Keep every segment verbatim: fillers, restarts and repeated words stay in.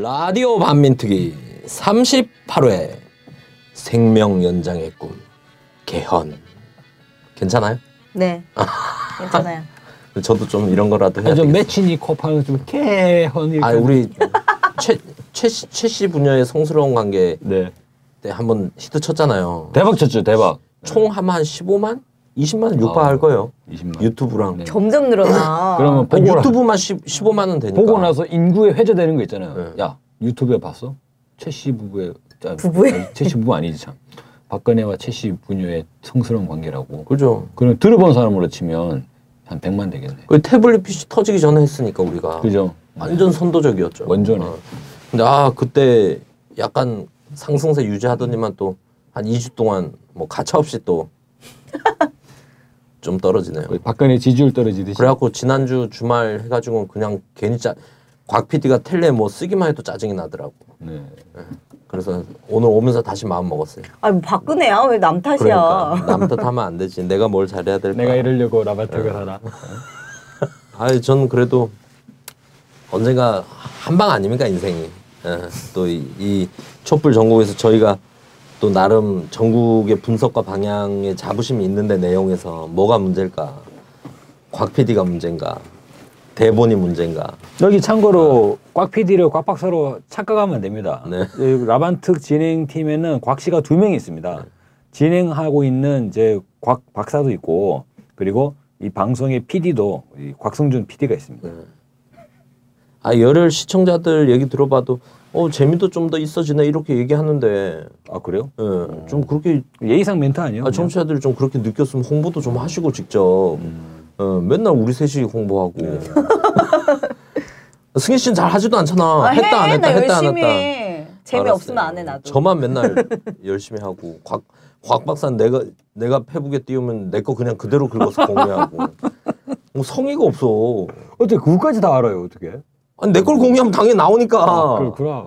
라디오 반민특위 삼십팔 회 생명 연장의 꿈 개헌. 괜찮아요? 네. 괜찮아요. 저도 좀 이런 거라도 해야 되겠어요. 매치니 코파는 좀 개헌이. 아, 우리 최 최 최 씨 분야의 성스러운 관계 네. 때 한번 히트 쳤잖아요. 대박 쳤죠, 대박. 총 하면 한 십오만? 이십만 원 육박할 아, 거예요. 이십만. 유튜브랑. 네. 점점 늘어나. 그러면 보고 아, 유튜브만 십오만 원 되니까. 보고 나서 인구에 회자되는 거 있잖아요. 네. 야, 유튜브에 봤어? 최씨 부부의 아, 부부의 최씨 부부 아니지 참. 박근혜와 최씨 부녀의 성스러운 관계라고. 그죠. 그럼 들어본 사람으로 치면 한 백만 되겠네. 그 태블릿 피씨 터지기 전에 했으니까 우리가. 그죠. 완전 선도적이었죠. 완전히. 어. 근데 아 그때 약간 상승세 유지하더니만 또 한 이 주 동안 뭐 가차 없이 또. 좀 떨어지네요. 박근혜 지지율 떨어지듯이. 그래갖고 지난주 주말 해가지고 그냥 괜히 짜 곽 피디가 텔레 뭐 쓰기만 해도 짜증이 나더라고. 네. 네. 그래서 오늘 오면서 다시 마음 먹었어요. 아, 뭐 박근혜야 왜 남 탓이야? 그러니까, 남 탓하면 안 되지. 내가 뭘 잘해야 될까? 내가 이러려고 라바트가 하나. 아니 전 그래도 언젠가 한 방 아닙니까 인생이. 네. 또 이, 이 촛불 전국에서 저희가. 또 나름 전국의 분석과 방향에 자부심이 있는데 내용에서 뭐가 문제일까? 곽 피디가 문제인가? 대본이 문제인가? 여기 참고로 아. 곽 피디를 곽박사로 착각하면 됩니다. 네. 라반특 진행팀에는 곽 씨가 두 명이 있습니다. 네. 진행하고 있는 이제 곽 박사도 있고 그리고 이 방송의 피디도 이 곽성준 피디가 있습니다. 네. 아 열혈 시청자들 얘기 들어봐도 어 재미도 좀 더 있어지네 이렇게 얘기하는데 아 그래요? 예, 어. 좀 그렇게 예의상 멘트 아니에요? 아, 청취자들이 좀 그렇게 느꼈으면 홍보도 좀 하시고 직접 음. 어, 맨날 우리 셋이 홍보하고 네. 승희 씨는 잘 하지도 않잖아. 아, 했다 안 했다 했다 안 했다. 재미 없으면 안 해 나도. 저만 맨날 열심히 하고 곽, 곽 박사는 내가 내가 페북에 띄우면 내 거 그냥 그대로 긁어서 공유하고 뭐 성의가 없어. 어떻게 그거까지 다 알아요 어떻게? 아니 내 걸 공유하면 당연히 나오니까. 아, 그렇구나.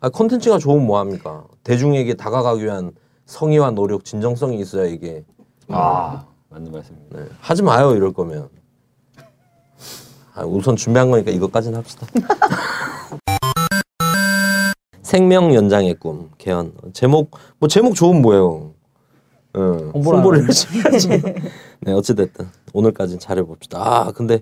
아, 콘텐츠가 좋으면 뭐합니까? 대중에게 다가가기 위한 성의와 노력, 진정성이 있어야 이게. 아, 맞는 말씀입니다. 네. 하지 마요, 이럴 거면. 아, 우선 준비한 거니까 이것까지는 합시다. 생명 연장의 꿈, 개헌. 제목, 뭐 제목 좋은 뭐예요? 네. 홍보를 열심히 해야지. 네, 어찌됐든. 오늘까지는 잘해봅시다. 아, 근데,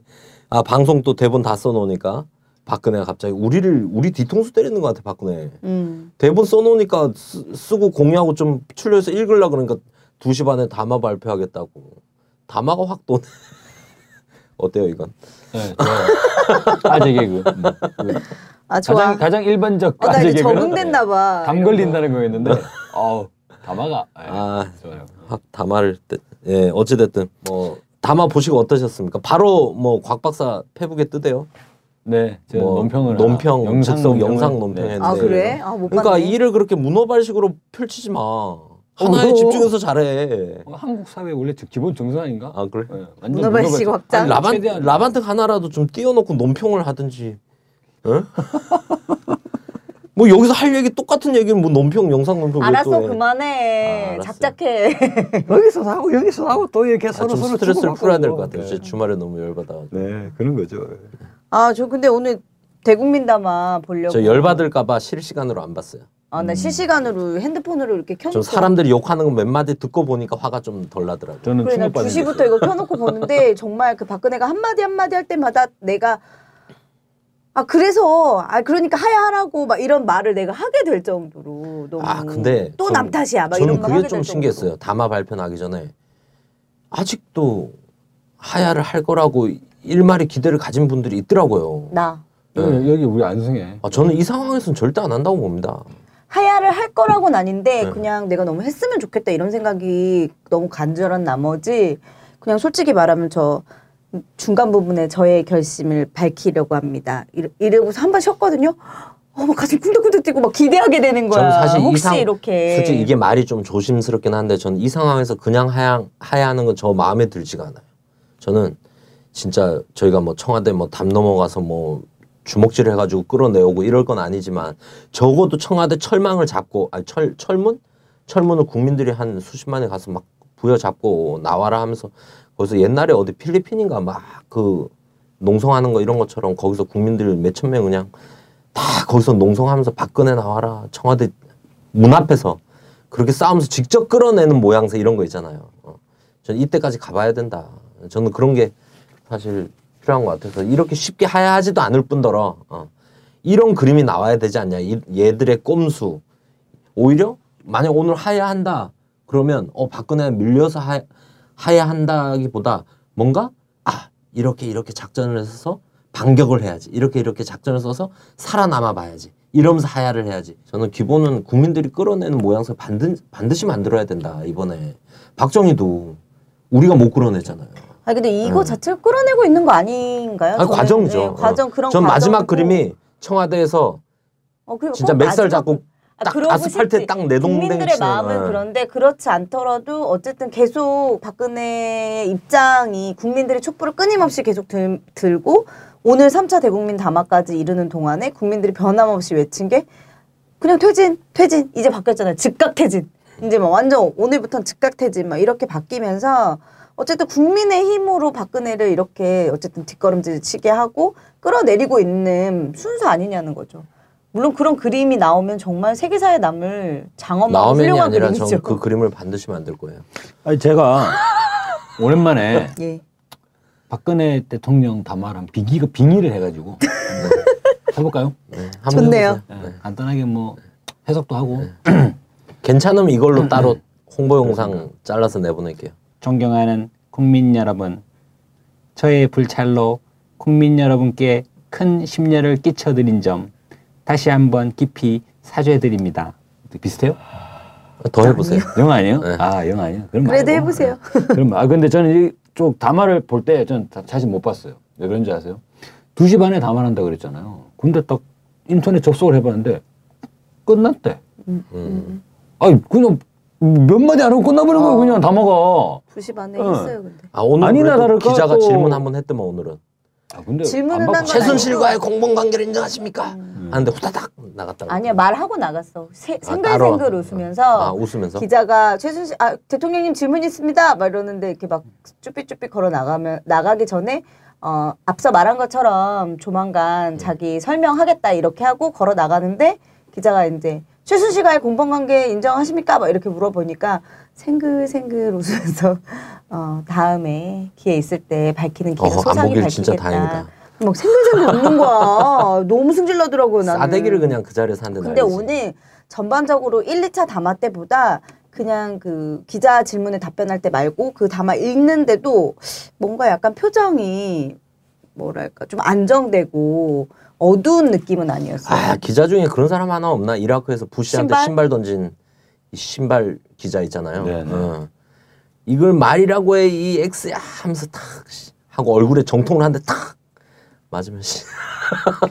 아, 방송 또 대본 다 써놓으니까. 박근혜가 갑자기 우리를 우리 뒤통수 때리는 것 같아 박근혜. 음. 대본 써놓으니까 쓰, 쓰고 공유하고 좀 출력해서 읽으려 그러니까 두 시 반에 담화 발표하겠다고. 담화가 확 도네. 어때요 이건? 네, 아재 개그. 아, 좋아. 가장, 가장 일반적 어, 아재 개그. 적응됐나 봐. 감 걸린다는 거였는데. 어, 담화가. 네, 아, 좋아요. 확 담화를 때, 예, 어찌 됐든 뭐 담화 보시고 어떠셨습니까? 바로 뭐 곽 박사 페북에 뜨대요. 네, 제가 뭐 논평을 논평, 영상 논평, 영상 논평했는데. 아 그래? 아, 못 그러니까 봤네. 일을 그렇게 문어발식으로 펼치지 마. 하나에 어, 집중해서 잘해. 어, 한국 사회 원래 기본 정서 아닌가? 아 그래? 네, 문어발식 확장. 라반 라반텍 하나라도 좀 띄워놓고 논평을 하든지. 응? 뭐 여기서 할 얘기 똑같은 얘기는 뭐 논평, 영상 논평. 알았어 그만해. 아, 작작해. 여기서 하고 여기서 하고 또 이렇게 아, 서로 서로 스트레스를 풀어야 될 것 같아요. 네. 주말에 너무 열받아가지고. 네, 그런 거죠. 아, 저 근데 오늘 대국민 담화 보려고. 저 열받을까봐 실시간으로 안 봤어요. 아, 나 음. 실시간으로 핸드폰으로 이렇게 켜놓고. 저 사람들이 욕하는 거 몇 마디 듣고 보니까 화가 좀 덜 나더라고요. 저는 그래, 나 두 시부터 이거 켜놓고 보는데 정말 그 박근혜가 한마디 한마디 할 때마다 내가 아, 그래서 아, 그러니까 하야 하라고 막 이런 말을 내가 하게 될 정도로 너무. 아, 근데 또 남 탓이야 막 이런 거 하게 될 정도로. 저는 그게 좀 신기했어요. 담화 발표 나기 전에 아직도 하야를 할 거라고 일말의 기대를 가진 분들이 있더라고요. 나. 네. 여기, 여기 우리 안승해. 아, 저는 이 상황에서는 절대 안 한다고 봅니다. 하야를 할 거라고는 아닌데 네. 그냥 내가 너무 했으면 좋겠다 이런 생각이 너무 간절한 나머지 그냥 솔직히 말하면 저 중간 부분에 저의 결심을 밝히려고 합니다. 이러, 이러고서 한 번 쉬었거든요. 어머 가슴 쿵덕쿵덕 뛰고 막 기대하게 되는 거야. 저는 사실 혹시 이상, 이렇게. 솔직히 이게 말이 좀 조심스럽긴 한데 저는 이 상황에서 그냥 하야, 하야하는 건 저 마음에 들지가 않아요. 저는 진짜 저희가 뭐 청와대 뭐 담 넘어가서 뭐 주먹질 해가지고 끌어내오고 이럴 건 아니지만 적어도 청와대 철망을 잡고 아니 철, 철문? 철문을 국민들이 한 수십만에 가서 막 부여잡고 나와라 하면서 거기서 옛날에 어디 필리핀인가 막 그 농성하는 거 이런 것처럼 거기서 국민들 몇천 명 그냥 다 거기서 농성하면서 박근혜 나와라, 청와대 문 앞에서 그렇게 싸우면서 직접 끌어내는 모양새 이런 거 있잖아요. 어. 저는 이때까지 가봐야 된다. 저는 그런 게 사실 필요한 것 같아서 이렇게 쉽게 하야하지도 않을 뿐더러 어. 이런 그림이 나와야 되지 않냐. 이, 얘들의 꼼수. 오히려 만약 오늘 하야한다 그러면 어 박근혜 밀려서 하, 하야한다기보다 뭔가 아 이렇게 이렇게 작전을 해서 반격을 해야지. 이렇게 이렇게 작전을 써서 살아남아 봐야지. 이러면서 하야를 해야지. 저는 기본은 국민들이 끌어내는 모양새 반드, 반드시 만들어야 된다. 이번에 박정희도 우리가 못 끌어냈잖아요. 아니 근데 이거 음. 자체를 끌어내고 있는 거 아닌가요? 아니, 저는, 과정이죠. 네, 과정 그런 전 과정이고. 마지막 그림이 청와대에서 어, 진짜 맥살 잡고 아, 딱 아스팔트에 딱 내동댕 국민들의 마음은 네. 그런데 그렇지 않더라도 어쨌든 계속 박근혜의 입장이 국민들의 촛불을 끊임없이 계속 들, 들고 오늘 삼 차 대국민 담화까지 이르는 동안에 국민들이 변함없이 외친 게 그냥 퇴진, 퇴진 이제 바뀌었잖아요. 즉각 퇴진. 이제 막 완전 오늘부터는 즉각 퇴진 막 이렇게 바뀌면서 어쨌든 국민의 힘으로 박근혜를 이렇게 어쨌든 뒷걸음질 치게 하고 끌어내리고 있는 순수 아니냐는 거죠. 물론 그런 그림이 나오면 정말 세계사에 남을 장엄하고 훌륭한 그림이죠. 나오면이 아니라 저는 그 그림을 반드시 만들 거예요. 아니 제가 오랜만에 예. 박근혜 대통령 담화랑 비기가 빙의를 해가지고 네. 해볼까요? 네, 좋네요. 네. 네. 간단하게 뭐 해석도 하고 네. 괜찮으면 이걸로 음, 따로 네. 홍보 영상 그렇습니까? 잘라서 내보낼게요. 존경하는 국민 여러분, 저의 불찰로 국민 여러분께 큰 심려를 끼쳐드린 점 다시 한번 깊이 사죄드립니다. 비슷해요? 더 해보세요. 영 아니에요? 네. 아, 영 아니에요? 그럼 그래도 말고. 해보세요. 그럼 아 근데 저는 이쪽 담화를 볼 때 저는 사실 못 봤어요. 왜 그런지 아세요? 두 시 반에 담화한다고 그랬잖아요. 근데 딱 인터넷 접속을 해봤는데 끝났대. 음. 음. 아니 그냥 몇 마디 안 하고 끝나버린 거예요. 아. 그냥 담화가. 두 시 반에 네. 했어요. 근데. 아 오늘 아니나 다를까 기자가 또... 질문 한번 했더만 오늘은. 아, 근데 질문은 한 최순실과의 공범관계를 인정하십니까? 음. 하는데 후다닥 나갔다고. 아니야 말하고 나갔어. 세, 아, 생글생글 웃으면서, 아, 웃으면서 기자가 최순실 아 대통령님 질문 있습니다 막 이러는데 이렇게 막 쭈삣쭈삣 걸어 나가면 나가기 전에 어 앞서 말한 것처럼 조만간 음. 자기 설명하겠다 이렇게 하고 걸어 나가는데 기자가 이제 최순실과의 공범관계 인정하십니까? 막 이렇게 물어보니까 생글생글 웃으면서 어, 다음에 기회 있을 때 밝히는 기회가 어, 소상히 밝히겠다. 막 생글생글 웃는 거야. 너무 승질나더라고요. 나는. 싸대기를 그냥 그 자리에서 한다는 근데 알지. 오늘 전반적으로 일, 이 차 담화 때보다 그냥 그 기자 질문에 답변할 때 말고 그 담화 읽는데도 뭔가 약간 표정이 뭐랄까 좀 안정되고 어두운 느낌은 아니었어요. 아, 기자 중에 그런 사람 하나 없나? 이라크에서 부시한테 신발, 신발 던진 신발 기자 있잖아요. 어. 이걸 말이라고 해 이 X야 하면서 탁 하고 얼굴에 정통을 하는데 탁 맞으면 씨.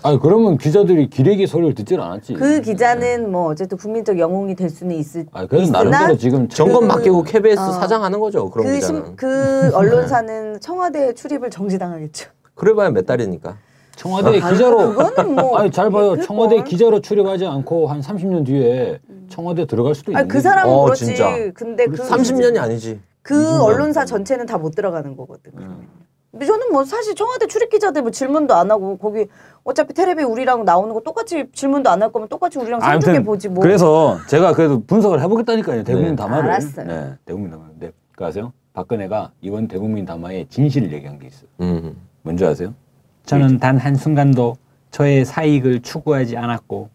아니 그러면 기자들이 기레기 소리를 듣질 않았지. 그 기자는 뭐 어쨌든 국민적 영웅이 될 수는 있을. 아 그래서 나름대로 지금 정권 맡기고 케이비에스 어. 사장하는 거죠. 그런 그 기자는. 심, 그 언론사는 청와대에 출입을 정지당하겠죠. 그래봐야 몇 달이니까. 청와대 아, 기자로 뭐 아니 잘 봐요. 청와대 건. 기자로 출입하지 않고 한 삼십 년 뒤에 청와대 들어갈 수도 있는. 그 사람은 어, 그렇지. 진짜. 근데 그 삼십 년이 아니지. 그 이십년. 언론사 전체는 다 못 들어가는 거거든. 음. 근데 저는 뭐 사실 청와대 출입 기자들 뭐 질문도 안 하고 거기 어차피 텔레비 우리랑 나오는 거 똑같이 질문도 안 할 거면 똑같이 우리랑 생중계 보지 뭐. 그래서 제가 그래도 분석을 해보겠다니까요. 대국민 네. 담화를. 알았어요. 네, 대국민 담화. 네, 그거 아세요? 박근혜가 이번 대국민 담화에 진실을 얘기한 게 있어요. 음. 뭔지 아세요? 저는 단 한순간도 저의 사익을 추구하지 않았고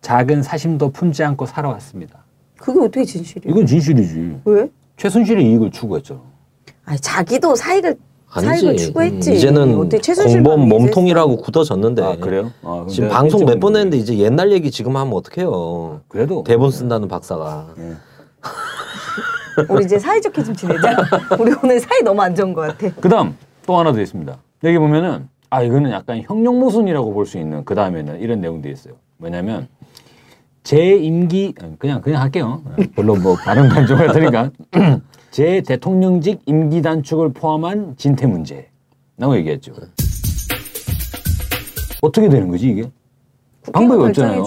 작은 사심도 품지 않고 살아왔습니다. 그게 어떻게 진실이에요? 이건 진실이지. 왜? 최순실의 이익을 추구했잖아. 아니, 자기도 사익을, 사익을 추구했지. 이제는 공범 몸통이라고 굳어졌는데. 아, 그래요? 아, 지금 방송 몇 번 했는데 이제 옛날 얘기 지금 하면 어떡해요. 그래도. 대본 쓴다는 박사가. 예. 우리 이제 사이좋게 좀 지내자. 우리 오늘 사이 너무 안 좋은 것 같아. 그 다음 또 하나 더 있습니다. 여기 보면은 아 이거는 약간 형용모순이라고 볼 수 있는 그 다음에는 이런 내용도 있어요. 뭐냐면 제 임기 그냥 그냥 할게요. 물론 뭐 다른 감정을 드니까 제 대통령직 임기 단축을 포함한 진퇴 문제라고 얘기했죠. 어떻게 되는 거지 이게? 방법이 없잖아요.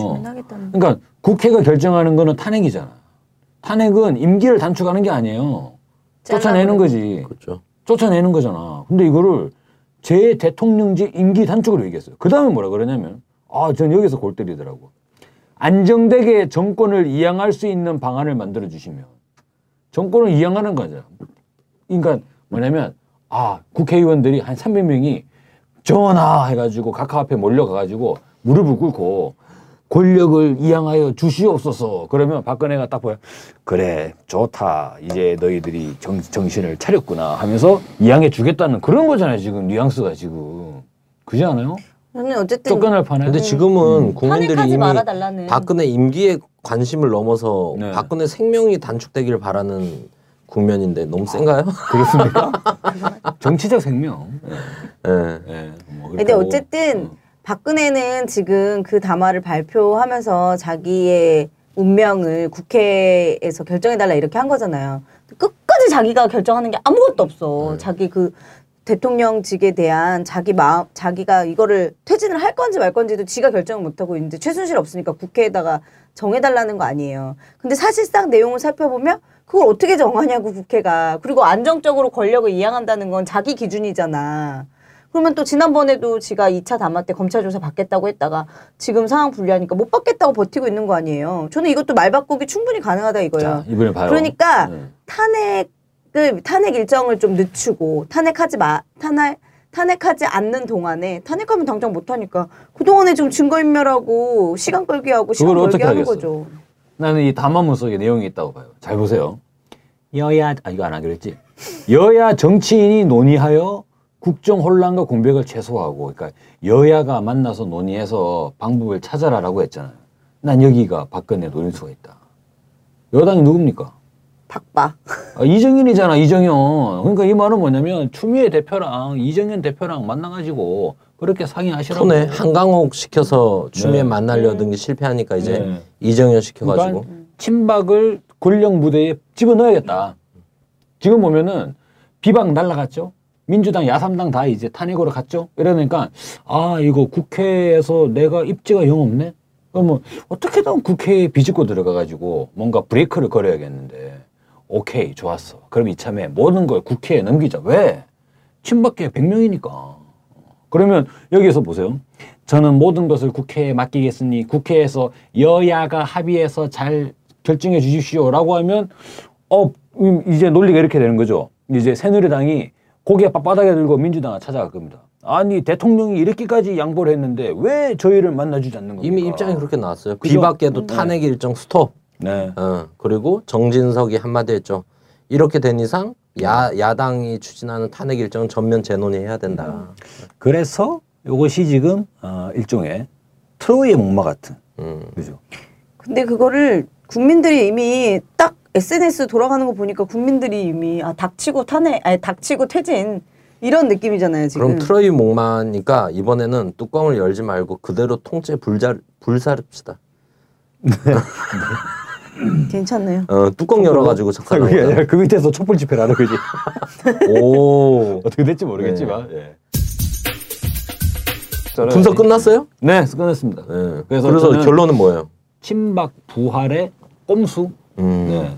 그러니까 국회가 결정하는 거는 탄핵이잖아. 탄핵은 임기를 단축하는 게 아니에요. 쫓아내는 거지. 그렇죠. 쫓아내는 거잖아. 근데 이거를 제 대통령직 임기 단축으로 얘기했어요. 그 다음에 뭐라 그러냐면 아, 전 여기서 골 때리더라고. 안정되게 정권을 이양할 수 있는 방안을 만들어주시면 정권을 이양하는 거죠. 그러니까 뭐냐면 아, 국회의원들이 한 삼백 명이 전하 해가지고 각하 앞에 몰려가가지고 무릎을 꿇고 권력을 이양하여 주시옵소서. 그러면 박근혜가 딱 보여. 그래, 좋다. 이제 너희들이 정, 정신을 차렸구나 하면서 이양해 주겠다는 그런 거잖아요. 지금 뉘앙스가 지금. 그지 않아요? 아니, 어쨌든. 쫓겨날 판에. 근데 지금은 음. 국민들이 이미 말아달라는. 박근혜 임기에 관심을 넘어서 네. 박근혜 생명이 단축되기를 바라는 국면인데 너무 센가요? 그렇습니까? 정치적 생명. 예. 네. 네. 뭐 근데 어쨌든. 음. 박근혜는 지금 그 담화를 발표하면서 자기의 운명을 국회에서 결정해달라 이렇게 한 거잖아요. 끝까지 자기가 결정하는 게 아무것도 없어. 네. 자기 그 대통령직에 대한 자기 마음, 자기가 이거를 퇴진을 할 건지 말 건지도 지가 결정을 못하고 이제 최순실 없으니까 국회에다가 정해달라는 거 아니에요. 근데 사실상 내용을 살펴보면 그걸 어떻게 정하냐고 국회가. 그리고 안정적으로 권력을 이양한다는 건 자기 기준이잖아. 그러면 또 지난번에도 지가 이 차 담화 때 검찰 조사 받겠다고 했다가 지금 상황 불리하니까 못 받겠다고 버티고 있는 거 아니에요. 저는 이것도 말 바꾸기 충분히 가능하다 이거예요. 자, 이번에 봐요. 그러니까 네. 탄핵을 탄핵 일정을 좀 늦추고 탄핵하지 마 탄핵 탄핵하지 않는 동안에 탄핵하면 당장 못 하니까 그 동안에 좀 증거인멸하고 시간 끌기하고 시간 벌게 하는 하겠어? 거죠. 나는 이 담화문 속에 내용이 있다고 봐요. 잘 보세요. 여야 아 이거 안 하기로 했지. 여야 정치인이 논의하여. 국정 혼란과 공백을 최소화하고, 그러니까 여야가 만나서 논의해서 방법을 찾아라라고 했잖아요. 난 여기가 박근혜 노림수가 있다. 여당이 누굽니까? 박박. 아, 이정현이잖아, 이정현. 그러니까 이 말은 뭐냐면 추미애 대표랑 이정현 대표랑 만나가지고 그렇게 상의하시라고. 손에 한강옥 시켜서 추미애 네. 만나려던 게 실패하니까 이제 네. 이정현 시켜가지고. 그러니까 친박을 권력 무대에 집어넣어야겠다. 지금 보면은 비박 날라갔죠? 민주당, 야삼당 다 이제 탄핵으로 갔죠? 이러니까 아 이거 국회에서 내가 입지가 영 없네? 그러면 어떻게든 국회에 비집고 들어가가지고 뭔가 브레이크를 걸어야겠는데 오케이 좋았어. 그럼 이참에 모든 걸 국회에 넘기자. 왜? 친박계 백 명이니까. 그러면 여기에서 보세요. 저는 모든 것을 국회에 맡기겠으니 국회에서 여야가 합의해서 잘 결정해 주십시오 라고 하면 어 이제 논리가 이렇게 되는 거죠. 이제 새누리당이 고개 빳빳하게 들고 민주당을 찾아갈 겁니다. 아니 대통령이 이렇게까지 양보를 했는데 왜 저희를 만나주지 않는 겁니까? 이미 입장이 그렇게 나왔어요. 그죠? 비박계도 네. 탄핵 일정 스톱. 네. 어, 그리고 정진석이 한마디 했죠. 이렇게 된 이상 야, 야당이 추진하는 탄핵 일정은 전면 재논의해야 된다. 음. 그래서 이것이 지금 어, 일종의 트로이의 목마 같은. 음. 그죠? 근데 그거를 국민들이 이미 딱 에스엔에스 돌아가는 거 보니까 국민들이 이미 아 닥치고 탄핵, 아니 닥치고 퇴진 이런 느낌이잖아요 지금. 그럼 트로이 목마니까 이번에는 뚜껑을 열지 말고 그대로 통째 불자, 불사릅시다. 네. 괜찮네요. 어, 뚜껑 열어가지고 작살나고 그 밑에서 촛불 집회를 하는 거지. 오 어떻게 될지 모르겠지만. 네. 예. 분석 끝났어요? 네, 끝났습니다. 네. 그래서, 그래서 결론은 뭐예요? 친박 부활의 꼼수. 음. 네.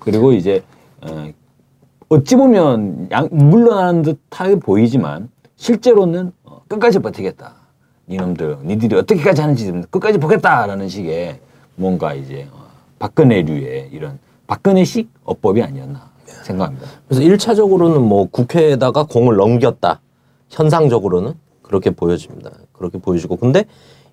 그리고 이제 어, 어찌 보면 양, 물러나는 듯하게 보이지만 실제로는 어, 끝까지 버티겠다. 니놈들, 니들이 어떻게까지 하는지 끝까지 보겠다라는 식의 뭔가 이제 어, 박근혜류의 이런 박근혜식 어법이 아니었나 생각합니다. 그래서 일차적으로는 뭐 국회에다가 공을 넘겼다. 현상적으로는 그렇게 보여집니다. 그렇게 보여지고 근데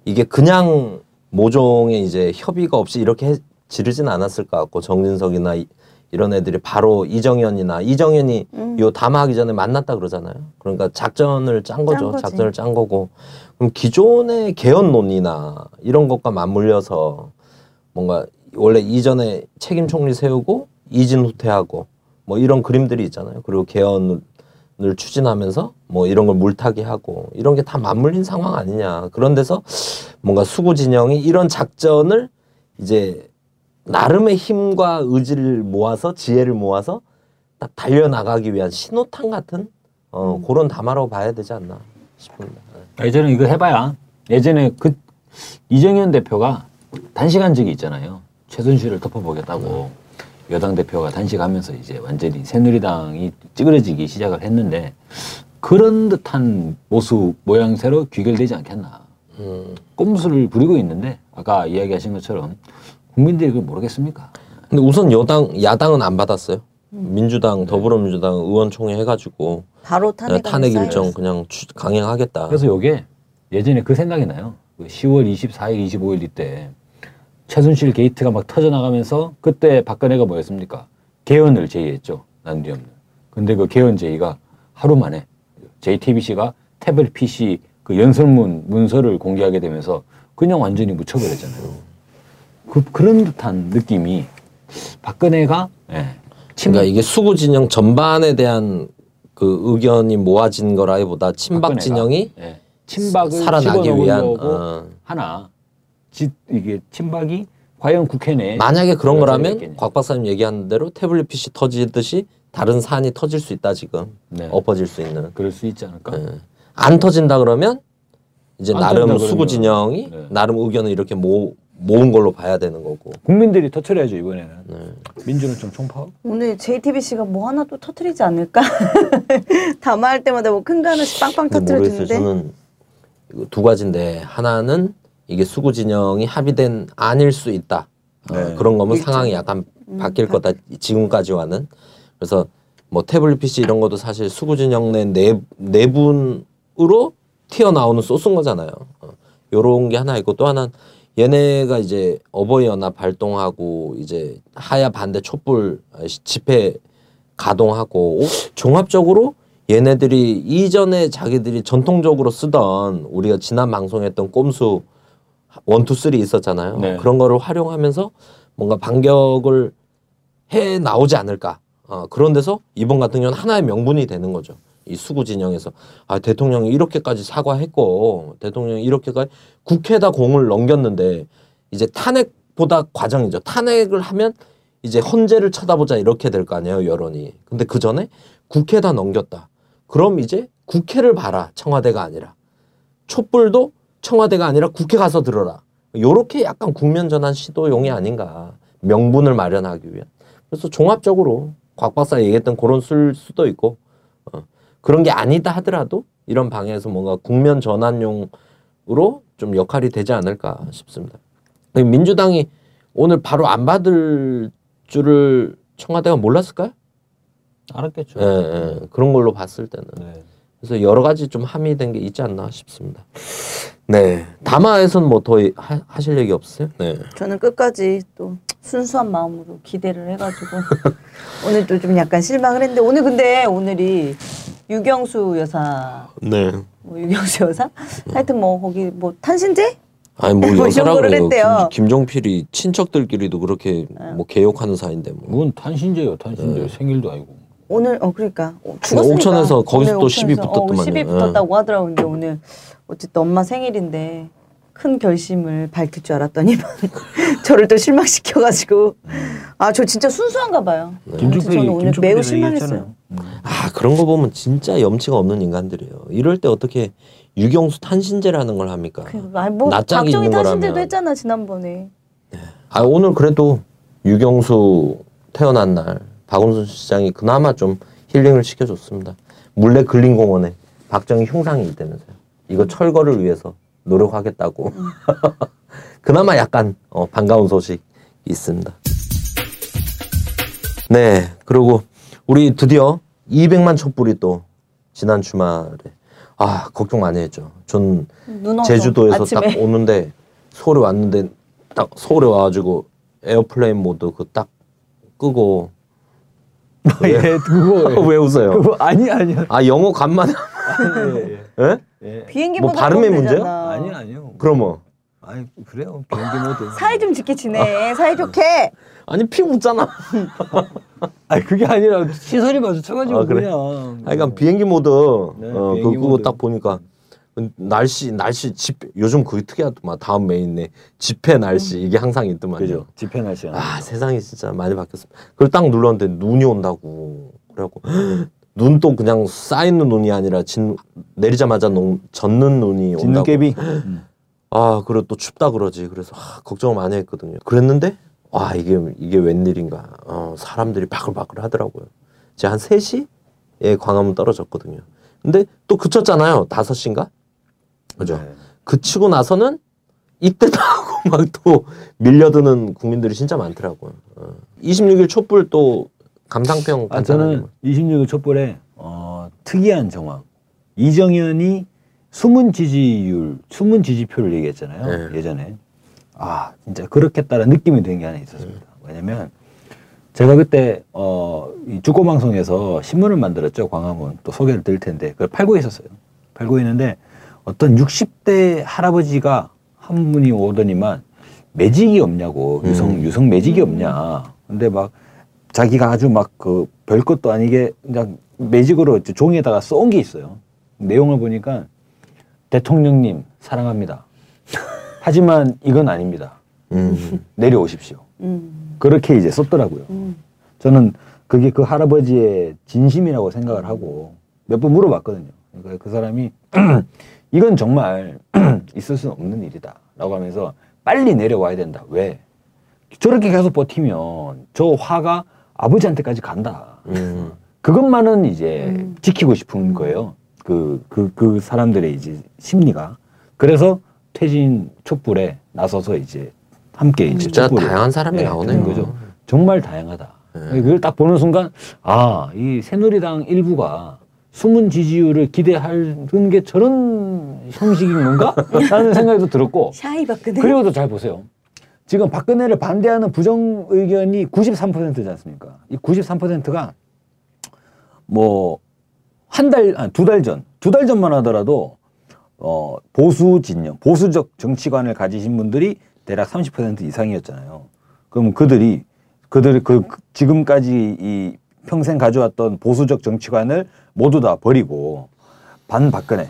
이게 그냥 모종의 이제 협의가 없이 이렇게 해, 지르진 않았을 것 같고 정진석이나 이, 이런 애들이 바로 이정현이나 이정현이 음. 요 담화하기 전에 만났다 그러잖아요. 그러니까 작전을 짠 거죠. 짠 작전을 짠 거고 그럼 기존의 개헌 논의나 이런 것과 맞물려서 뭔가 원래 이전에 책임 총리 세우고 이진 후퇴하고 뭐 이런 그림들이 있잖아요. 그리고 개헌을 추진하면서 뭐 이런 걸 물타기하고 이런 게 다 맞물린 상황 아니냐. 그런 데서 뭔가 수구 진영이 이런 작전을 이제 나름의 힘과 의지를 모아서 지혜를 모아서 딱 달려나가기 위한 신호탄 같은 어, 음. 그런 담화라고 봐야 되지 않나 싶습니다. 네. 예전에 이거 해봐야 예전에 그 이정현 대표가 단식한 적이 있잖아요. 최순실을 덮어보겠다고 음. 여당 대표가 단식하면서 이제 완전히 새누리당이 찌그러지기 시작을 했는데 그런 듯한 모습 모양새로 귀결되지 않겠나 음. 꼼수를 부리고 있는데 아까 이야기하신 것처럼 국민들이 그걸 모르겠습니까? 근데 우선 여당, 야당은 안 받았어요. 음. 민주당, 더불어민주당 의원총회 해가지고 바로 탄핵, 탄핵 일정 그냥 강행하겠다. 그래서 이게 예전에 그 생각이 나요. 시월 이십사일, 이십오일 이때 최순실 게이트가 막 터져나가면서 그때 박근혜가 뭐였습니까? 개헌을 제의했죠. 난리 없는. 근데 그 개헌 제의가 하루 만에 제이티비씨가 태블릿 피씨 그 연설문 문서를 공개하게 되면서 그냥 완전히 묻혀버렸잖아요. 그, 그런 듯한 느낌이 박근혜가 예, 침... 그러니까 이게 수구 진영 전반에 대한 그 의견이 모아진 거라기보다 친박 진영이 예, 친박을 살아나기 위한 어. 하나 지, 이게 친박이 과연 국회 내 만약에 그런 거라면 곽 박사님 얘기한 대로 태블릿 피씨 터지듯이 다른 사안이 터질 수 있다 지금 네. 엎어질 수 있는 그럴 수 있지 않을까? 예. 안 터진다 그러면 이제 나름 수구 진영이 네. 나름 의견을 이렇게 모 모은 걸로 봐야 되는 거고 국민들이 터트려야죠 이번에는. 네. 민주는 좀 총파업? 오늘 제이티비씨가 뭐 하나 또 터트리지 않을까? 담화할 때마다 뭐 큰 거 하나씩 빵빵 터트려주는데 저는 두 가지인데 하나는 이게 수구 진영이 합의된 안일 수 있다. 네. 어, 그런 거면 일정. 상황이 약간 바뀔 음, 거다. 지금까지와는. 그래서 뭐 태블릿 피씨 이런 것도 사실 수구 진영 내 네, 내분으로 튀어나오는 소스인 거잖아요. 어, 요런 게 하나 있고 또 하나는 얘네가 이제 어버이연합 발동하고 이제 하야 반대 촛불 집회 가동하고 종합적으로 얘네들이 이전에 자기들이 전통적으로 쓰던 우리가 지난 방송했던 꼼수 일, 이, 삼 있었잖아요. 네. 그런 거를 활용하면서 뭔가 반격을 해 나오지 않을까. 어, 그런 데서 이번 같은 경우는 하나의 명분이 되는 거죠. 이 수구 진영에서 아 대통령이 이렇게까지 사과했고 대통령이 이렇게까지 국회에다 공을 넘겼는데 이제 탄핵보다 과정이죠. 탄핵을 하면 이제 헌재를 쳐다보자 이렇게 될 거 아니에요 여론이. 근데 그 전에 국회에다 넘겼다. 그럼 이제 국회를 봐라 청와대가 아니라 촛불도 청와대가 아니라 국회 가서 들어라. 요렇게 약간 국면 전환 시도용이 아닌가 명분을 마련하기 위한. 그래서 종합적으로 곽 박사 얘기했던 그런 쓸 수도 있고. 어. 그런 게 아니다 하더라도 이런 방향에서 뭔가 국면 전환용으로 좀 역할이 되지 않을까 싶습니다. 민주당이 오늘 바로 안 받을 줄을 청와대가 몰랐을까요? 알았겠죠. 예, 예, 그런 걸로 봤을 때는. 네. 그래서 여러 가지 좀 함의된 게 있지 않나 싶습니다. 네. 담화에서는 뭐 더 하실 얘기 없으세요? 네. 저는 끝까지 또 순수한 마음으로 기대를 해가지고 오늘도 좀 약간 실망을 했는데 오늘 근데 오늘이 유경수 여사. 네. 뭐 유경수 여사? 네. 하여튼 뭐 거기 뭐 탄신제? 아니 뭐 여사라고 그래요. 김, 김종필이 친척들끼리도 그렇게 네. 뭐 개욕하는 사이인데 뭐. 그건 탄신제요. 탄신제. 네. 생일도 아니고. 오늘 어 그러니까 어, 죽었으니까. 옥천에서 거기서 또 옥천에서. 시비 붙었더만요. 어, 시비 붙었다고 네. 하더라고. 근데 오늘 어쨌든 엄마 생일인데 큰 결심을 밝힐 줄 알았더니만 저를 또 실망시켜가지고 아 저 진짜 순수한가 봐요. 네. 김종필이, 저는 오늘 매우 실망했어요. 음. 아 그런 거 보면 진짜 염치가 없는 인간들이에요. 이럴 때 어떻게 유경수 탄신제라는 걸 합니까? 그, 아니, 뭐 낯짝이 있는 거라면. 박정희 탄신제도 했잖아 지난번에. 네. 아 오늘 그래도 유경수 태어난 날 박원순 시장이 그나마 좀 힐링을 시켜줬습니다. 물레 근린공원에 박정희 흉상이 있다면서요. 이거 철거를 위해서 노력하겠다고. 그나마 약간 어, 반가운 소식이 있습니다. 네, 그리고 우리 드디어 이백만 촛불이 또 지난 주말에 아 걱정 많이 했죠. 전 제주도에서 아침에. 딱 오는데 서울에 왔는데 딱 서울에 와가지고 에어플레인 모드 그 딱 끄고 예, 그거 왜 웃어요? 그거 아니 아니요. 아 영어 간만. 예, 예. 예? 예. 비행기 모드 뭐 발음의 문제야? 아니 아니요. 그럼 뭐? 아니 그래요. 비행기 모드. 사이 좀 좋게 지내. 사이 좋게. 아니 피 웃잖아. 아니 그게 아니라 시선이 마주쳐가지고 아, 그래? 그냥. 아니 그러니까 비행기 모드. 네, 어, 비행기 그거 모드. 딱 보니까 날씨 날씨 집회 요즘 그게 특이하더만. 다음 메인에 집회 날씨 이게 항상 있더만. 그죠. 집회 날씨. 아 세상이 진짜 많이 바뀌었습니다. 그걸 딱 눌렀는데 눈이 온다고 그래갖고 눈 또 그냥 쌓이는 눈이 아니라 진 내리자마자 농, 젖는 눈이 온다고. 진눈깨비. 아 그리고 또 춥다 그러지. 그래서 아, 걱정을 많이 했거든요. 그랬는데 아 이게 이게 웬일인가. 어, 사람들이 바글바글 하더라고요. 제가 한 세 시에 광화문 떨어졌거든요. 근데 또 그쳤잖아요. 다섯 시인가? 그죠? 네. 그치고 나서는 이때다 하고 막 또 밀려드는 국민들이 진짜 많더라고요. 어. 이십육 일 촛불 또 감상평. 아, 저는 이십육 일 촛불에 어, 특이한 정황. 이정현이 숨은 지지율, 숨은 지지표를 얘기했잖아요. 네. 예전에. 아, 진짜 그렇겠다라는 느낌이 든 게 하나 있었습니다. 네. 왜냐면 제가 그때 어, 이 주거방송에서 신문을 만들었죠. 광화문. 또 소개를 드릴 텐데 그걸 팔고 있었어요. 팔고 있는데 어떤 육십 대 할아버지가 한 분이 오더니만 매직이 없냐고. 음. 유성, 유성 매직이 없냐. 근데 막 자기가 아주 막 그 별 것도 아니게 그냥 매직으로 종이에다가 써온 게 있어요. 내용을 보니까 대통령님 사랑합니다. 하지만 이건 아닙니다. 음. 내려오십시오. 음. 그렇게 이제 썼더라고요. 음. 저는 그게 그 할아버지의 진심이라고 생각을 하고 몇 번 물어봤거든요. 그러니까 그 사람이 이건 정말 있을 수는 없는 일이다 라고 하면서 빨리 내려와야 된다. 왜? 저렇게 계속 버티면 저 화가 아버지한테까지 간다. 음. 그것만은 이제 음. 지키고 싶은 거예요. 그, 그, 그 사람들의 이제 심리가. 그래서 퇴진 촛불에 나서서 이제 함께 이제 진짜 다양한 사람이 네, 나오는 거죠. 정말 다양하다. 네. 그걸 딱 보는 순간 아, 이 새누리당 일부가 숨은 지지율을 기대하는 게 저런 형식인 건가? 라는 생각도 들었고. 샤이 박근혜. 그리고 또 잘 보세요. 지금 박근혜를 반대하는 부정 의견이 구십삼 퍼센트지 않습니까? 이 구십삼 퍼센트가 뭐 한 달, 아니 두 달 전, 두 달 전만 하더라도 어, 보수 진영, 보수적 정치관을 가지신 분들이 대략 삼십 퍼센트 이상이었잖아요. 그럼 그들이 그들 그 지금까지 이 평생 가져왔던 보수적 정치관을 모두 다 버리고 반박근혜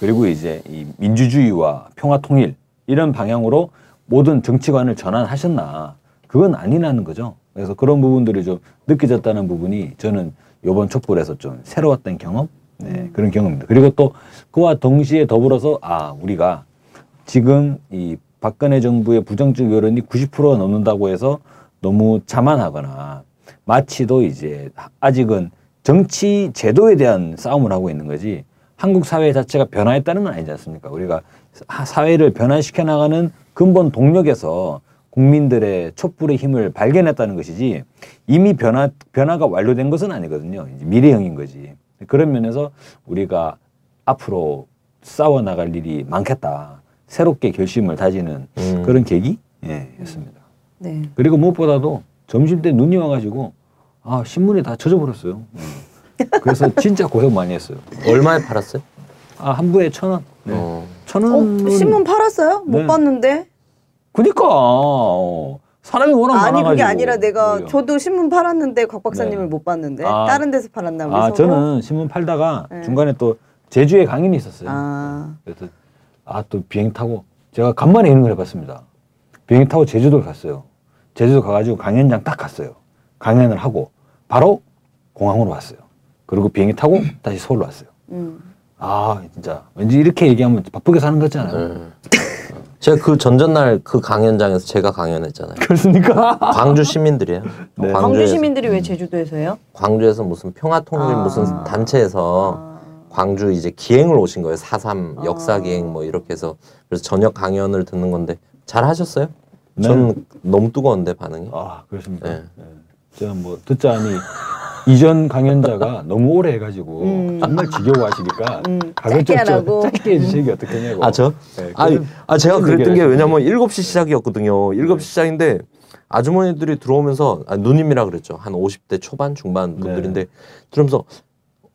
그리고 이제 이 민주주의와 평화통일 이런 방향으로 모든 정치관을 전환하셨나. 그건 아니라는 거죠. 그래서 그런 부분들이 좀 느껴졌다는 부분이 저는 이번 촛불에서 좀 새로웠던 경험? 네, 그런 경험입니다. 그리고 또 그와 동시에 더불어서 아, 우리가 지금 이 박근혜 정부의 부정적 여론이 구십 퍼센트가 넘는다고 해서 너무 자만하거나 마치도 이제 아직은 정치 제도에 대한 싸움을 하고 있는 거지 한국 사회 자체가 변화했다는 건 아니지 않습니까? 우리가 사회를 변화시켜 나가는 근본 동력에서 국민들의 촛불의 힘을 발견했다는 것이지 이미 변화, 변화가 완료된 것은 아니거든요. 이제 미래형인 거지. 그런 면에서 우리가 앞으로 싸워나갈 일이 많겠다. 새롭게 결심을 다지는 음. 그런 계기? 예, 였습니다. 네. 그리고 무엇보다도 점심때 눈이 와가지고 아, 신문이 다 젖어버렸어요. 그래서 진짜 고생 많이 했어요. 얼마에 팔았어요? 아, 한 부에 천 원. 네. 어. 천 원. 어, 신문 팔았어요? 못 네. 봤는데. 그니까. 어. 사람이 워낙 많아가지고. 아니 그게 아니라 내가 오히려. 저도 신문 팔았는데 곽 박사님을 네. 못 봤는데 아, 다른 데서 팔았나 보네. 아, 저는 신문 팔다가 네. 중간에 또 제주에 강연이 있었어요. 아. 그래서 아, 또 비행 타고 제가 간만에 이런 걸 해봤습니다. 비행 타고 제주도를 갔어요. 제주도 가가지고 강연장 딱 갔어요. 강연을 하고 바로 공항으로 왔어요. 그리고 비행기 타고 다시 서울로 왔어요. 음. 아 진짜 왠지 이렇게 얘기하면 바쁘게 사는 것 같지 않아요? 음. 제가 그 전전날 그 강연장에서 제가 강연했잖아요. 그렇습니까? 광주 시민들이에요. 네. 광주 시민들이 왜 제주도에서 해요? 광주에서 무슨 평화통일 아. 무슨 단체에서 아. 광주 이제 기행을 오신 거예요. 사 삼 역사기행 뭐 이렇게 해서. 그래서 저녁 강연을 듣는 건데 잘 하셨어요? 네. 저는 너무 뜨거운데 반응이. 아 그렇습니까? 네. 네. 제가 뭐 듣자 하니 이전 강연자가 너무 오래 해가지고 음. 정말 지겨워하시니까 음. 가급적 짧게 해주시는 게 어떻겠냐고. 아 저? 네, 아니, 아 제가 그랬던 게 왜냐면 일곱 시 시작이었거든요. 일곱 시 네. 시작인데 아주머니들이 들어오면서 아, 누님이라 그랬죠. 한 오십 대 초반 중반 분들인데 네. 들으면서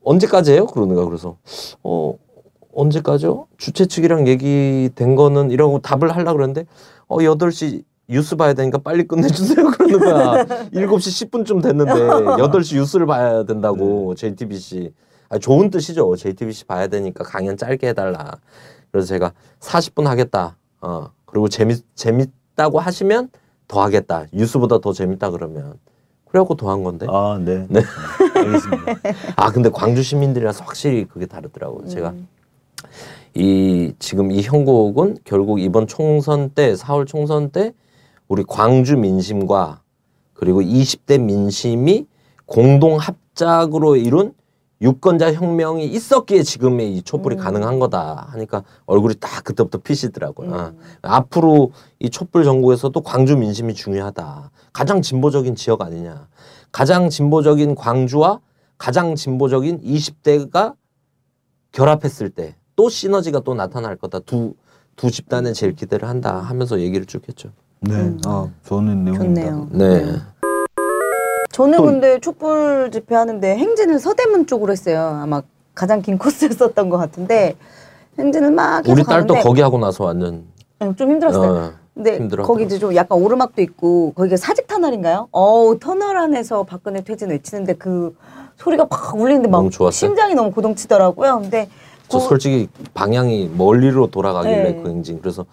언제까지 해요? 그러는가. 그래서 어 언제까지요? 주최 측이랑 얘기된 거는 이러고 답을 하려고 그랬는데 어 여덟 시 뉴스 봐야 되니까 빨리 끝내주세요. 그러는 거야. 일곱 시 십 분쯤 됐는데 여덟 시 뉴스를 봐야 된다고. 네. 제이티비씨. 아, 좋은 뜻이죠. 제이티비씨 봐야 되니까 강연 짧게 해달라. 그래서 제가 사십 분 하겠다. 어. 그리고 재미, 재밌다고 하시면 더 하겠다. 뉴스보다 더 재밌다 그러면. 그래갖고 더 한 건데. 아, 네. 네. 알겠습니다. 아, 근데 광주 시민들이라서 확실히 그게 다르더라고요. 음. 제가. 이, 지금 이 형국은 결국 이번 총선 때, 사월 총선 때 우리 광주 민심과 그리고 이십 대 민심이 공동 합작으로 이룬 유권자 혁명이 있었기에 지금의 이 촛불이 음. 가능한 거다 하니까 얼굴이 딱 그때부터 피시더라고요. 음. 앞으로 이 촛불 정국에서도 광주 민심이 중요하다. 가장 진보적인 지역 아니냐. 가장 진보적인 광주와 가장 진보적인 이십 대가 결합했을 때 또 시너지가 또 나타날 거다. 두, 두 집단에 제일 기대를 한다 하면서 얘기를 쭉 했죠. 네. 음. 아, 좋은 내용입니다. 네. 네. 저는 근데 촛불 집회하는데 행진을 서대문 쪽으로 했어요. 아마 가장 긴 코스였었던 것 같은데 행진을 막 계속 우리 딸도 가는데 거기 하고 나서 완전 좀 힘들었어요. 어, 근데 힘들었더라고요. 거기 이제 좀 약간 오르막도 있고 거기가 사직 터널인가요? 어우 터널 안에서 박근혜 퇴진 외치는데 그 소리가 막 울리는데 막 심장이 너무 고동치더라고요. 근데 저 그, 솔직히 방향이 멀리로 돌아가길래 네. 그 행진 그래서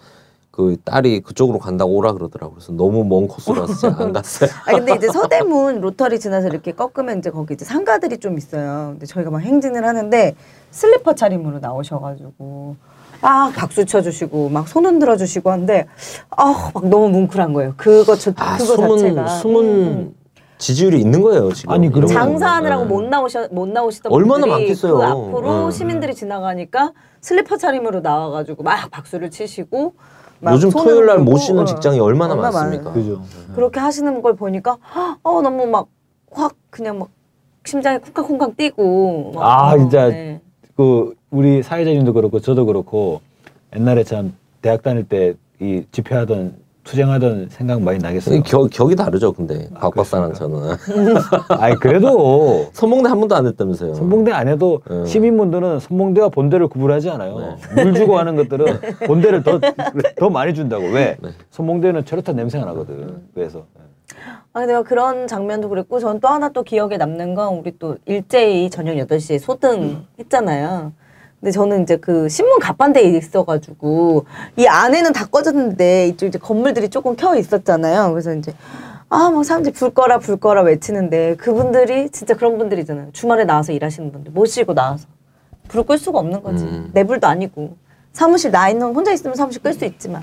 그 딸이 그쪽으로 간다고 오라 그러더라고요. 그래서 너무 먼 코스라서 제가 안 갔어요. 아 근데 이제 서대문 로터리 지나서 이렇게 꺾으면 이제 거기 이제 상가들이 좀 있어요. 근데 저희가 막 행진을 하는데 슬리퍼 차림으로 나오셔가지고 아 박수 쳐주시고 막 손 흔들어 주시고 한데 아 막 너무 뭉클한 거예요. 그거 저 아, 그거 숨은, 자체가 숨은 음. 지지율이 있는 거예요 지금. 아니 그런 장사하느라고 못 나오셔 못 나오시던 얼마나 분들이 많겠어요. 그 앞으로 음. 시민들이 지나가니까 슬리퍼 차림으로 나와가지고 막 박수를 치시고. 요즘 토요일 날 모시는 직장이 얼마나, 얼마나 많습니까? 그죠. 그렇게 하시는 걸 보니까 어 너무 막 확 그냥 막 심장이 쿵쾅쿵쾅 뛰고. 막 아 어, 진짜 네. 그 우리 사회자님도 그렇고 저도 그렇고 옛날에 참 대학 다닐 때 이 집회하던 투쟁하던 생각 많이 나겠어요. 겨, 격이 다르죠, 근데 아, 곽박사랑 저는. 아니 그래도 선봉대 한 번도 안 했다면서요. 선봉대 안 해도 네. 시민분들은 선봉대와 본대를 구분하지 않아요. 네. 물 주고 하는 것들은 본대를 더 더 많이 준다고. 왜? 네. 선봉대는 저렇다 냄새가 나거든. 그래서. 아 내가 그런 장면도 그랬고, 전 또 하나 또 기억에 남는 건 우리 또 일제히 저녁 여덟 시에 소등 했잖아요. 근데 저는 이제 그 신문 가판대에 있어가지고 이 안에는 다 꺼졌는데 이쪽 이제 건물들이 조금 켜 있었잖아요. 그래서 이제 아 막 사람들이 불 꺼라 불 꺼라 외치는데 그분들이 진짜 그런 분들이잖아요. 주말에 나와서 일하시는 분들 모시고 나와서 불을 끌 수가 없는 거지. 음. 내 불도 아니고 사무실 나 있는 혼자 있으면 사무실 끌 수 있지만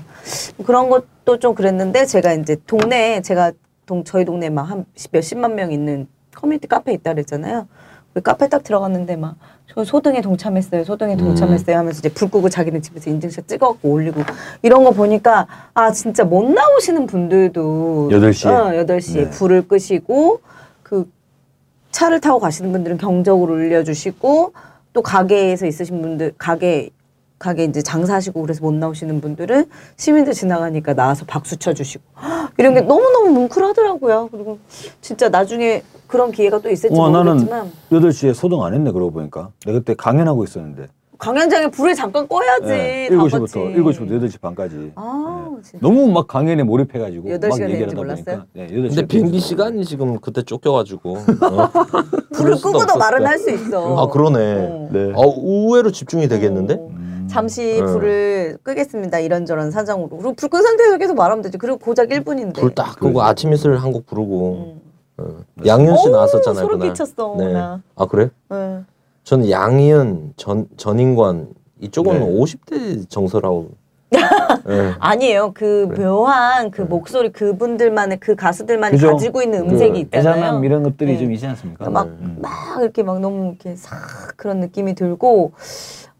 그런 것도 좀 그랬는데 제가 이제 동네에 제가 동 저희 동네 막 한 몇십만 명 있는 커뮤니티 카페 있다 그랬잖아요. 그 카페 딱 들어갔는데 막 저 소등에 동참했어요. 소등에 동참했어요. 음. 하면서 이제 불 끄고 자기네 집에서 인증샷 찍어갖고 올리고 이런 거 보니까 아 진짜 못 나오시는 분들도 여덟 시에 어, 여덟 시에 네. 불을 끄시고 그 차를 타고 가시는 분들은 경적으로 울려주시고 또 가게에서 있으신 분들 가게 가게 이제 장사하시고 그래서 못 나오시는 분들은 시민들 지나가니까 나와서 박수 쳐주시고 헉, 이런 게 너무너무 뭉클하더라고요. 그리고 진짜 나중에 그런 기회가 또 있을지 우와, 모르겠지만 나는 여덟 시에 소등 안 했네 그러고 보니까 내가 그때 강연하고 있었는데 강연장에 불을 잠깐 꺼야지 네, 일곱 시부터 일곱 시부터 여덟 시 반까지 아, 네. 너무 막 강연에 몰입해가지고 여덟 시가 되는지 몰랐어요? 네, 근데 비행기 시간이 지금 그때 쫓겨가지고 어. 불을 끄고도 말은 할 수 있어. 아 그러네. 어. 네. 아, 의외로 집중이 되겠는데? 음. 잠시 불을 네. 끄겠습니다 이런저런 사정으로 그리고 불 끈 상태에서 계속 말하면 되죠. 그리고 고작 일 분인데 불 딱 끄고 아침 이슬 한 곡 부르고 음. 양희은 씨 나왔었잖아요. 소름 끼쳤어. 네. 아 그래? 네. 저는 양희은 전 전인권 이쪽은 네. 오십 대 정서라고. 네. 아니에요. 그 그래. 묘한 그 네. 목소리 그분들만의 그 가수들만이 그죠? 가지고 있는 음색이 그 있잖아요. 애잔함 이런 것들이 네. 좀 있지 않습니까? 막 막 음. 이렇게 막 너무 이렇게 싹 그런 느낌이 들고.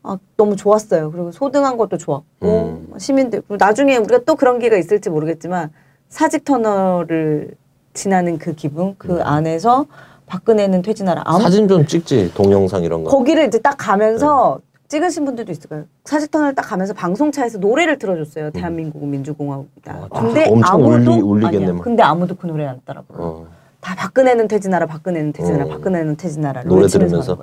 아, 너무 좋았어요. 그리고 소등한 것도 좋았고 음. 시민들 그리고 나중에 우리가 또 그런 기회가 있을지 모르겠지만 사직 터널을 지나는 그 기분, 그 음. 안에서 박근혜는 퇴진하라. 아무... 사진 좀 찍지, 동영상 이런 거. 거기를 이제 딱 가면서 네. 찍으신 분들도 있을 거예요. 사직터널 딱 가면서 방송차에서 노래를 틀어줬어요. 음. 대한민국 민주공화국이다. 아, 근데 엄청 아무도 울리, 아니야. 근데 아무도 그 노래 안 따라불러. 어. 다 박근혜는 퇴진하라, 박근혜는 퇴진하라, 어. 박근혜는 퇴진하라. 노래 들으면서.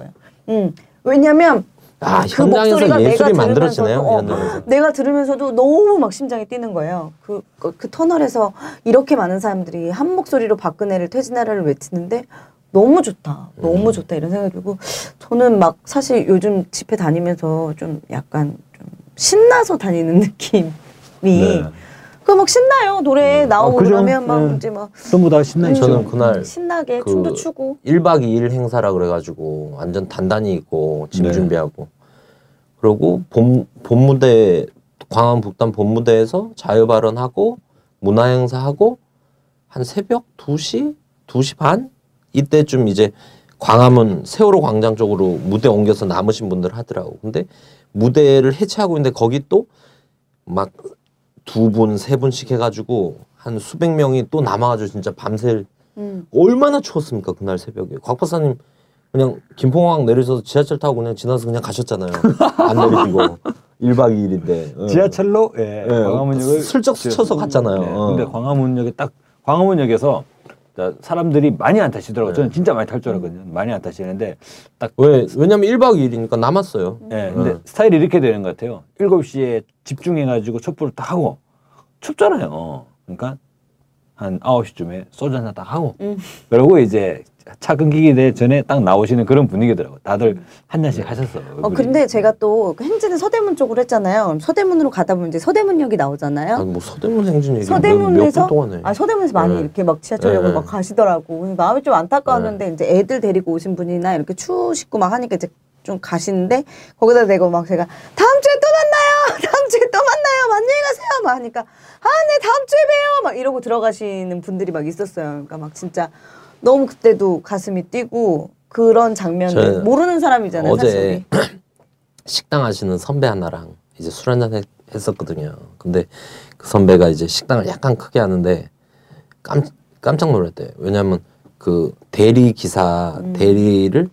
음, 왜냐면 아, 그 목소리가 예술이 내가 만들어지네요. 어, 내가 들으면서도 너무 막 심장이 뛰는 거예요. 그, 그, 그 터널에서 이렇게 많은 사람들이 한 목소리로 박근혜를 퇴진하라를 외치는데 너무 좋다. 너무 음. 좋다. 이런 생각이 들고 저는 막 사실 요즘 집회 다니면서 좀 약간 좀 신나서 다니는 느낌이 네. 그 막 신나요. 노래 음. 나오고 아, 그러면 막 네. 이제 막 전부 다 신나요. 저는 그날 신나게 그 춤도 추고 일 박 이 일 행사라 그래가지고 완전 단단히 있고 짐 네. 준비하고 그러고 본 본무대 광화문 북단 본무대에서 자유 발언하고 문화 행사하고 한 새벽 두 시 두 시 반 이때쯤 이제 광화문 세월호 광장 쪽으로 무대 옮겨서 남으신 분들 하더라고. 근데 무대를 해체하고 있는데 거기 또 막 두 분, 세 분씩 해가지고 한 수백 명이 또 남아가지고 진짜 밤새 음. 얼마나 추웠습니까 그날 새벽에. 곽박사님 그냥 김포공항 내려서 지하철 타고 그냥 지나서 그냥 가셨잖아요. 안 내리고 일 박 이 일인데. 응. 지하철로 예, 예, 광화문역을 슬쩍 스쳐서 갔잖아요. 네, 어. 근데 광화문역에 딱 광화문역에서 사람들이 많이 안 타시더라고요. 네. 저는 진짜 많이 탈 줄 알았거든요. 많이 안 타시는데 딱 왜, 왜냐면 일 박 이 일이니까 남았어요. 네, 근데 네. 스타일이 이렇게 되는 것 같아요. 일곱 시에 집중해가지고 촛불을 딱 하고 춥잖아요. 그러니까 한 아홉 시쯤에 소주 한잔 딱 하고 음. 그러고 이제 차 끊기기 전에 딱 나오시는 그런 분위기더라고요. 다들 한 잔씩 하셨어. 어, 근데 제가 또 행진은 서대문 쪽으로 했잖아요. 서대문으로 가다 보면 이제 서대문역이 나오잖아요. 아니, 뭐 서대문 행진 얘기 서대문에서 몇 분 동안 해. 아, 서대문에서 많이 네. 이렇게 막 지하철역을 네. 막 가시더라고. 마음이 좀 안타까웠는데 네. 이제 애들 데리고 오신 분이나 이렇게 추우시고 막 하니까 이제 좀 가시는데 거기다 대고 막 제가 다음 주에 또 만나요. 다음 주에 또 만나요. 안녕히 가세요. 막 하니까 아, 네, 다음 주에 봬요. 막 이러고 들어가시는 분들이 막 있었어요. 그러니까 막 진짜 너무 그때도 가슴이 뛰고 그런 장면을 모르는 사람이잖아요. 어제 사실. 식당 하시는 선배 하나랑 이제 술 한잔 했, 했었거든요. 근데 그 선배가 이제 식당을 약간 크게 하는데 깜, 깜짝 놀랐대요. 왜냐하면 그 대리 기사 음. 대리를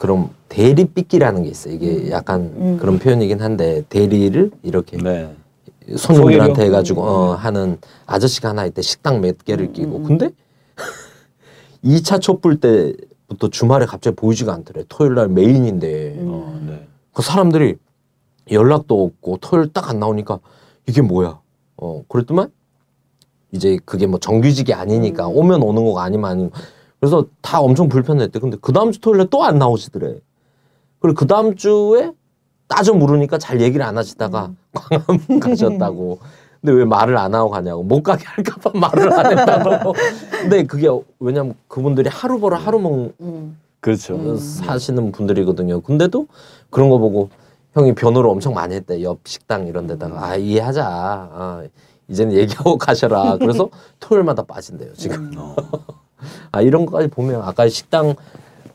그럼 대리 삐끼라는 게 있어요. 이게 약간 음. 그런 표현이긴 한데 대리를 이렇게 네. 손님들한테 해가지고 어, 하는 아저씨가 하나 있대. 식당 몇 개를 끼고 음. 근데 이 차 촛불 때부터 주말에 갑자기 보이지가 않더래. 토요일 날 메인인데 음. 어, 네. 그 사람들이 연락도 없고 토요일 딱 안 나오니까 이게 뭐야? 어 그랬더만 이제 그게 뭐 정규직이 아니니까 음. 오면 오는 거가 아니면 아니면 그래서 다 엄청 불편했대. 근데 그 다음 주 토요일 날 또 안 나오시더래. 그리고 그 다음 주에 따져 물으니까 잘 얘기를 안 하시다가 음. 광화문 가셨다고. 근데 왜 말을 안 하고 가냐고. 못 가게 할까봐 말을 안 했다고. 근데 그게 왜냐면 그분들이 하루 벌어 하루 먹 음. 그렇죠. 사시는 분들이거든요. 근데도 그런 거 보고 형이 변호를 엄청 많이 했대. 옆 식당 이런 데다가 아 이해하자. 아, 이제는 얘기하고 가셔라. 그래서 토요일마다 빠진대요 지금. 아 이런 거까지 보면 아까 식당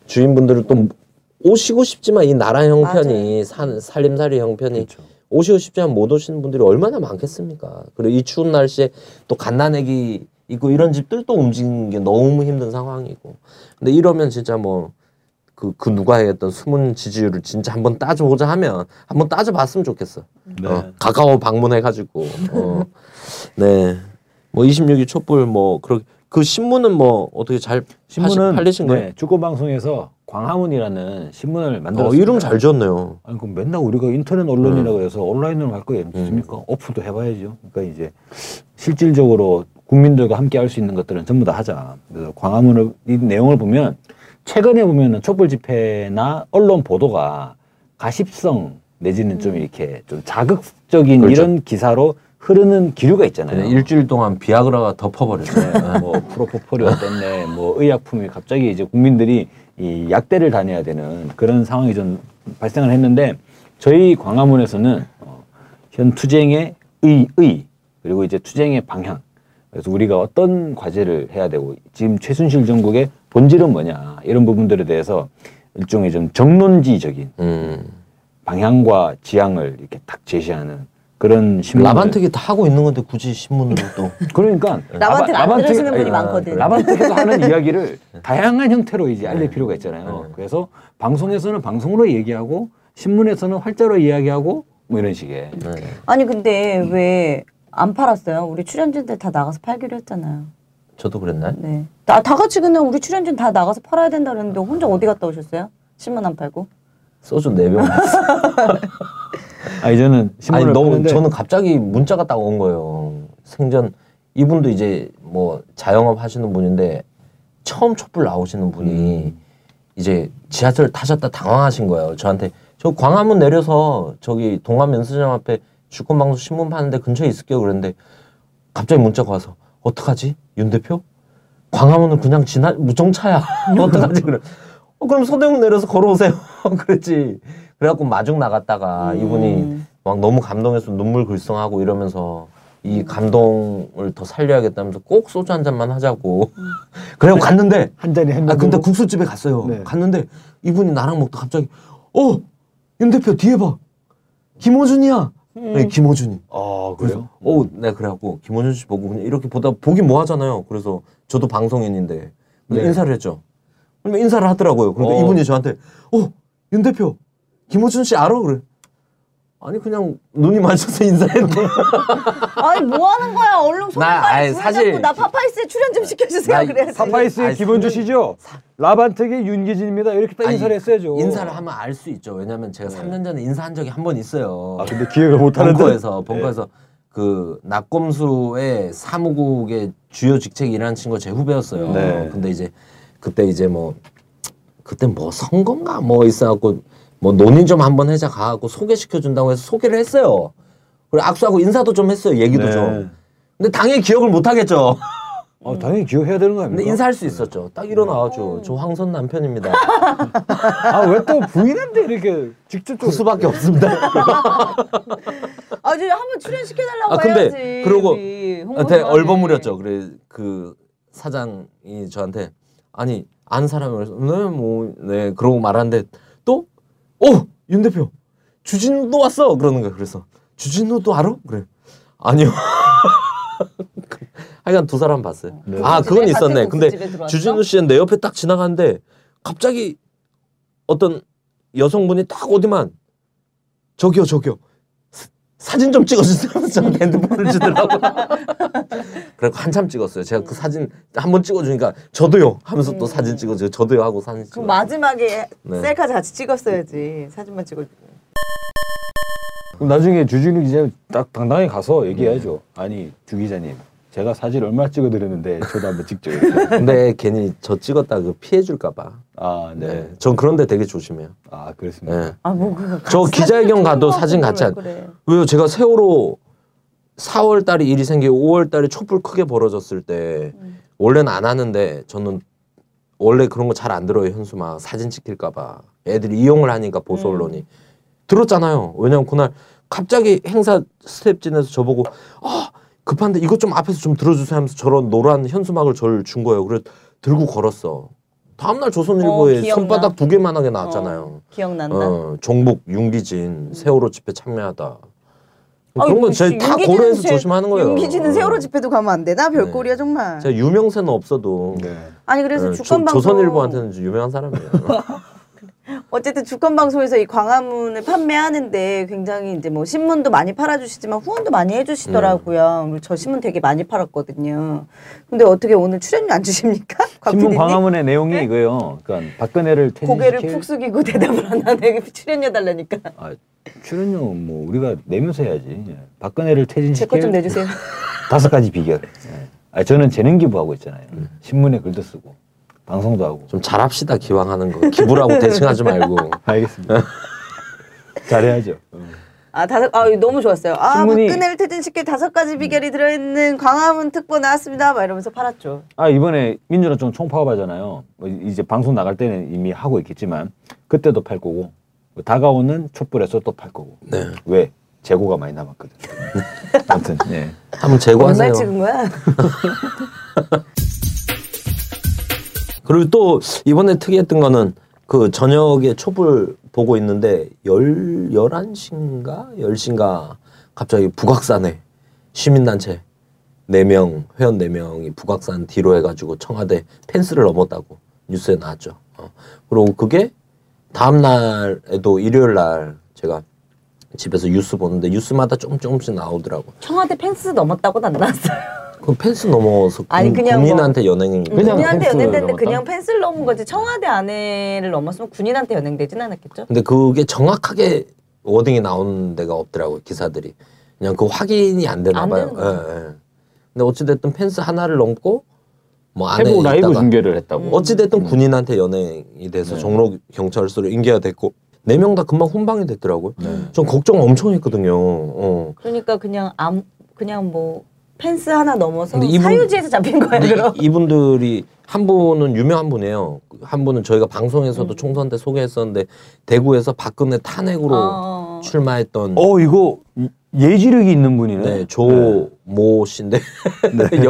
주인분들을 또 오시고 싶지만 이 나라 형편이 산, 살림살이 형편이 그렇죠. 오시고 싶지 않으면 못 오시는 분들이 얼마나 많겠습니까. 그리고 이 추운 날씨에 또 갓난애기 있고 이런 집들도 움직이는 게 너무 힘든 상황이고 근데 이러면 진짜 뭐 그, 그 누가 했던 숨은 지지율을 진짜 한번 따져보자 하면 한번 따져봤으면 좋겠어. 네. 어, 가까워 방문해가지고 어, 네 뭐 이십육 일 촛불 뭐 그렇게 그 신문은 뭐 어떻게 잘 신문은 팔리신 거예요? 네, 주거 방송에서 광화문이라는 신문을 만들었습니다. 어, 이름 잘 지었네요. 아니 그럼 맨날 우리가 인터넷 언론이라고 해서 온라인으로 갈 거예요, 습니까? 음. 어플도 해봐야죠. 그러니까 이제 실질적으로 국민들과 함께 할 수 있는 것들은 전부 다 하자. 그래서 광화문을 이 내용을 보면 최근에 보면은 촛불 집회나 언론 보도가 가십성 내지는 음. 좀 이렇게 좀 자극적인 그렇죠. 이런 기사로. 흐르는 기류가 있잖아요. 네, 일주일 동안 비아그라가 덮어버렸어요. 뭐 프로포폴이 어땠네, 뭐 의약품이 갑자기 이제 국민들이 이 약대를 다녀야 되는 그런 상황이 좀 발생을 했는데 저희 광화문에서는 어, 현 투쟁의 의, 의 그리고 이제 투쟁의 방향 그래서 우리가 어떤 과제를 해야 되고 지금 최순실 정국의 본질은 뭐냐 이런 부분들에 대해서 일종의 좀 정론지적인 음. 방향과 지향을 이렇게 딱 제시하는 그런 신문 라반텍이 다 하고 있는 건데 굳이 신문으로 또 그러니까 라반텍 안 들으시는 분이 많거든요. 라반텍에서 하는 이야기를 다양한 형태로 이제 알릴 필요가 있잖아요. 그래서 방송에서는 방송으로 얘기하고 신문에서는 활자로 이야기하고 뭐 이런 식의 아니 근데 왜 안 팔았어요? 우리 출연진들 다 나가서 팔기로 했잖아요. 저도 그랬나요? 네. 다, 다 같이 그냥 우리 출연진 다 나가서 팔아야 된다 그랬는데 혼자 어디 갔다 오셨어요? 신문 안 팔고? 소주 네 병 아니 저는 신문을 아니, 너무 보는데... 저는 갑자기 문자가 딱 온 거예요. 생전 이분도 이제 뭐 자영업 하시는 분인데 처음 촛불 나오시는 분이 음. 이제 지하철 타셨다 당황하신 거예요. 저한테 저 광화문 내려서 저기 동암연수장 앞에 주권방송 신문 파는데 근처에 있을게요. 그랬는데 갑자기 문자가 와서 어떡하지? 윤 대표? 광화문을 그냥 지나 무정차야. 어떡하지? 그래. 어, 그럼 서대문 내려서 걸어오세요. 그랬지. 그래갖고 마중 나갔다가 음. 이분이 막 너무 감동해서 눈물 글썽하고 이러면서 이 감동을 더 살려야겠다면서 꼭 소주 한 잔만 하자고. 음. 그래고 갔는데 한 잔이 한 잔. 아 근데 국수집에 갔어요. 네. 갔는데 이분이 나랑 먹다 갑자기 어 윤 대표 뒤에 봐 김어준이야. 음. 네, 김어준이. 아 그래요? 어, 음. 네 그래갖고 김어준 씨 보고 그냥 이렇게 보다 보기 뭐하잖아요. 그래서 저도 방송인인데 네. 인사를 했죠. 그러면 인사를 하더라고요. 그러니까 어. 이분이 저한테 어 윤 대표 김어준 씨 알아? 그래. 아니 그냥 눈이 맞춰서 인사했는데 아니 뭐 하는 거야 얼른 손을 빨리 잡고 나 파파이스에 출연 좀 시켜주세요 그래야지. 파파이스의 기본 주시죠. 라반텍의 윤기진입니다 이렇게 딱 인사를 했어야죠. 인사를 하면 알 수 있죠. 왜냐면 제가 네. 삼 년 전에 인사한 적이 한 번 있어요. 아 근데 기획을 못하는데 벙커에서 벙커에서 네. 그 낙검수의 사무국의 주요 직책이 일하는 친구가 제 후배였어요. 네. 근데 이제 그때 이제 뭐 그때 뭐 선거인가 뭐 있어갖고 뭐 논의 좀 한번 해자 가고 소개시켜 준다고 해서 소개를 했어요. 그리고 악수하고 인사도 좀 했어요. 얘기도 네. 좀. 근데 당연히 기억을 못 하겠죠. 아, 당연히 기억해야 되는 거 아닙니까? 근데 인사할 수 있었죠. 딱 일어나가지고 저 황선 남편입니다. 아, 왜 또 부인한테 이렇게 직접 그 수밖에 없습니다. 아, 저 한번 출연 시켜달라고 아, 근데 해야지. 그러고 되게 얼버무렸죠. 그래 그 사장이 저한테 아니 아는 사람을 네 뭐 네 그러고 말하는데 또 오! 윤 대표! 주진우도 왔어! 그러는 거야. 그래서 주진우도 알아? 그래. 아니요. 하여간 두 사람 봤어요. 네. 아 그건 있었네. 근데 주진우 씨는 내 옆에 딱 지나가는데 갑자기 어떤 여성분이 딱 어디만 저기요 저기요 사진 좀 찍어주세요. 저한테 핸드폰을 주더라고. 그래서 한참 찍었어요. 제가 그 사진 한번 찍어주니까 저도요 하면서 음. 또 사진 찍어주고 저도요 하고 사진 찍어주고. 그럼 마지막에 네. 셀카 같이 찍었어야지. 사진만 찍어주고. 그럼 나중에 주진우 기자님 딱 당당히 가서 얘기해야죠. 네. 아니 주 기자님 제가 사진 얼마 찍어드렸는데 저도 한번 찍죠. 근데 괜히 저 찍었다 그 피해줄까 봐. 아 네. 네. 전 그런데 되게 조심해요. 아 그렇습니다. 네. 아 뭐 그거. 저 기자회견 가도 사진 같이 안. 그래. 왜요? 제가 세월호 사월 달에 일이 생기고 오월 달에 촛불 크게 벌어졌을 때 음. 원래는 안 하는데 저는 원래 그런 거 잘 안 들어요. 현수막 사진 찍힐까 봐 애들이 이용을 하니까 보수 언론이 음. 들었잖아요. 왜냐면 그날 갑자기 행사 스텝진에서 저보고 아 급한데 이것 좀 앞에서 좀 들어주세요 하면서 저런 노란 현수막을 저를 준 거예요. 그래서 들고 걸었어. 다음날 조선일보에 어, 손바닥 두 개만하게 나왔잖아요. 어, 기억난다. 어, 종북 윤기진 세월호 집회 참여하다. 아, 그런 건 저희 다 고려해서 제, 조심하는 거예요. 윤기진은 세월호 집회도 가면 안 되나? 별꼴이야 네. 정말. 제가 유명세는 없어도. 네. 아니 그래서 네, 주권방송. 조선일보한테는 유명한 사람이에요. 어쨌든 주권방송에서 이 광화문을 판매하는데 굉장히 이제 뭐 신문도 많이 팔아주시지만 후원도 많이 해주시더라고요. 음. 저 신문 되게 많이 팔았거든요. 근데 어떻게 오늘 출연료 안 주십니까? 신문 광화문의 내용이 네? 이거요. 그러니까 박근혜를 퇴진시킬 고개를 푹 숙이고 대답을 안 하네. 출연료 달라니까. 아, 출연료 뭐 우리가 내면서 해야지. 박근혜를 퇴진시킬 제 것 좀 내주세요. 다섯 가지 비결. 아, 저는 재능 기부하고 있잖아요. 신문에 글도 쓰고. 방송도 하고. 좀 잘합시다, 기왕하는 거. 기부라고 대칭하지 말고. 알겠습니다. 잘해야죠. 아, 다섯, 아, 너무 좋았어요. 아, 신문이... 박근혜를 퇴진시킬 다섯 가지 비결이 들어있는 광화문 특보 나왔습니다. 막 이러면서 팔았죠. 아, 이번에 민주노총 좀 총파업하잖아요. 뭐 이제 방송 나갈 때는 이미 하고 있겠지만, 그때도 팔 거고, 다가오는 촛불에서 또 팔 거고. 네. 왜? 재고가 많이 남았거든. 아무튼, 네. 한번 재고하세요. 얼마 찍은 거야? 그리고 또 이번에 특이했던 거는 그 저녁에 촛불 보고 있는데 열, 열한 시인가? 열 시인가 갑자기 북악산에 시민단체 네 명, 회원 네 명이 북악산 뒤로 해가지고 청와대 펜스를 넘었다고 뉴스에 나왔죠. 어. 그리고 그게 다음날에도 일요일날 제가 집에서 뉴스 보는데 뉴스마다 조금 조금씩 나오더라고. 청와대 펜스 넘었다고 난 나왔어요. 그 펜스 넘어서 아니, 그냥 군인한테 뭐, 연행 그냥 군인한테 연행됐는데 그냥 펜스를 넘은 거지 청와대 안에를 넘었으면 군인한테 연행되진 않았겠죠? 근데 그게 정확하게 워딩이 나오는 데가 없더라고요. 기사들이 그냥 그 확인이 안 되나 안 봐요. 예, 예. 근데 어찌됐든 펜스 하나를 넘고 뭐 안에 있다가 라이브 중계를 했다고. 어찌됐든 음. 군인한테 연행이 돼서 네. 종로 경찰서로 인계가 됐고 네 명 다 금방 훈방이 됐더라고요. 네. 전 걱정 엄청 했거든요. 어. 그러니까 그냥 암 그냥 뭐 펜스 하나 넘어서 이분, 사유지에서 잡힌 거예요. 그럼? 이분들이 한 분은 유명한 분이에요. 한 분은 저희가 방송에서도 음. 총선 때 소개했었는데 대구에서 박근혜 탄핵으로 어. 출마했던. 어 이거 예지력이 있는 분이네. 네, 조모 네. 씨인데 네.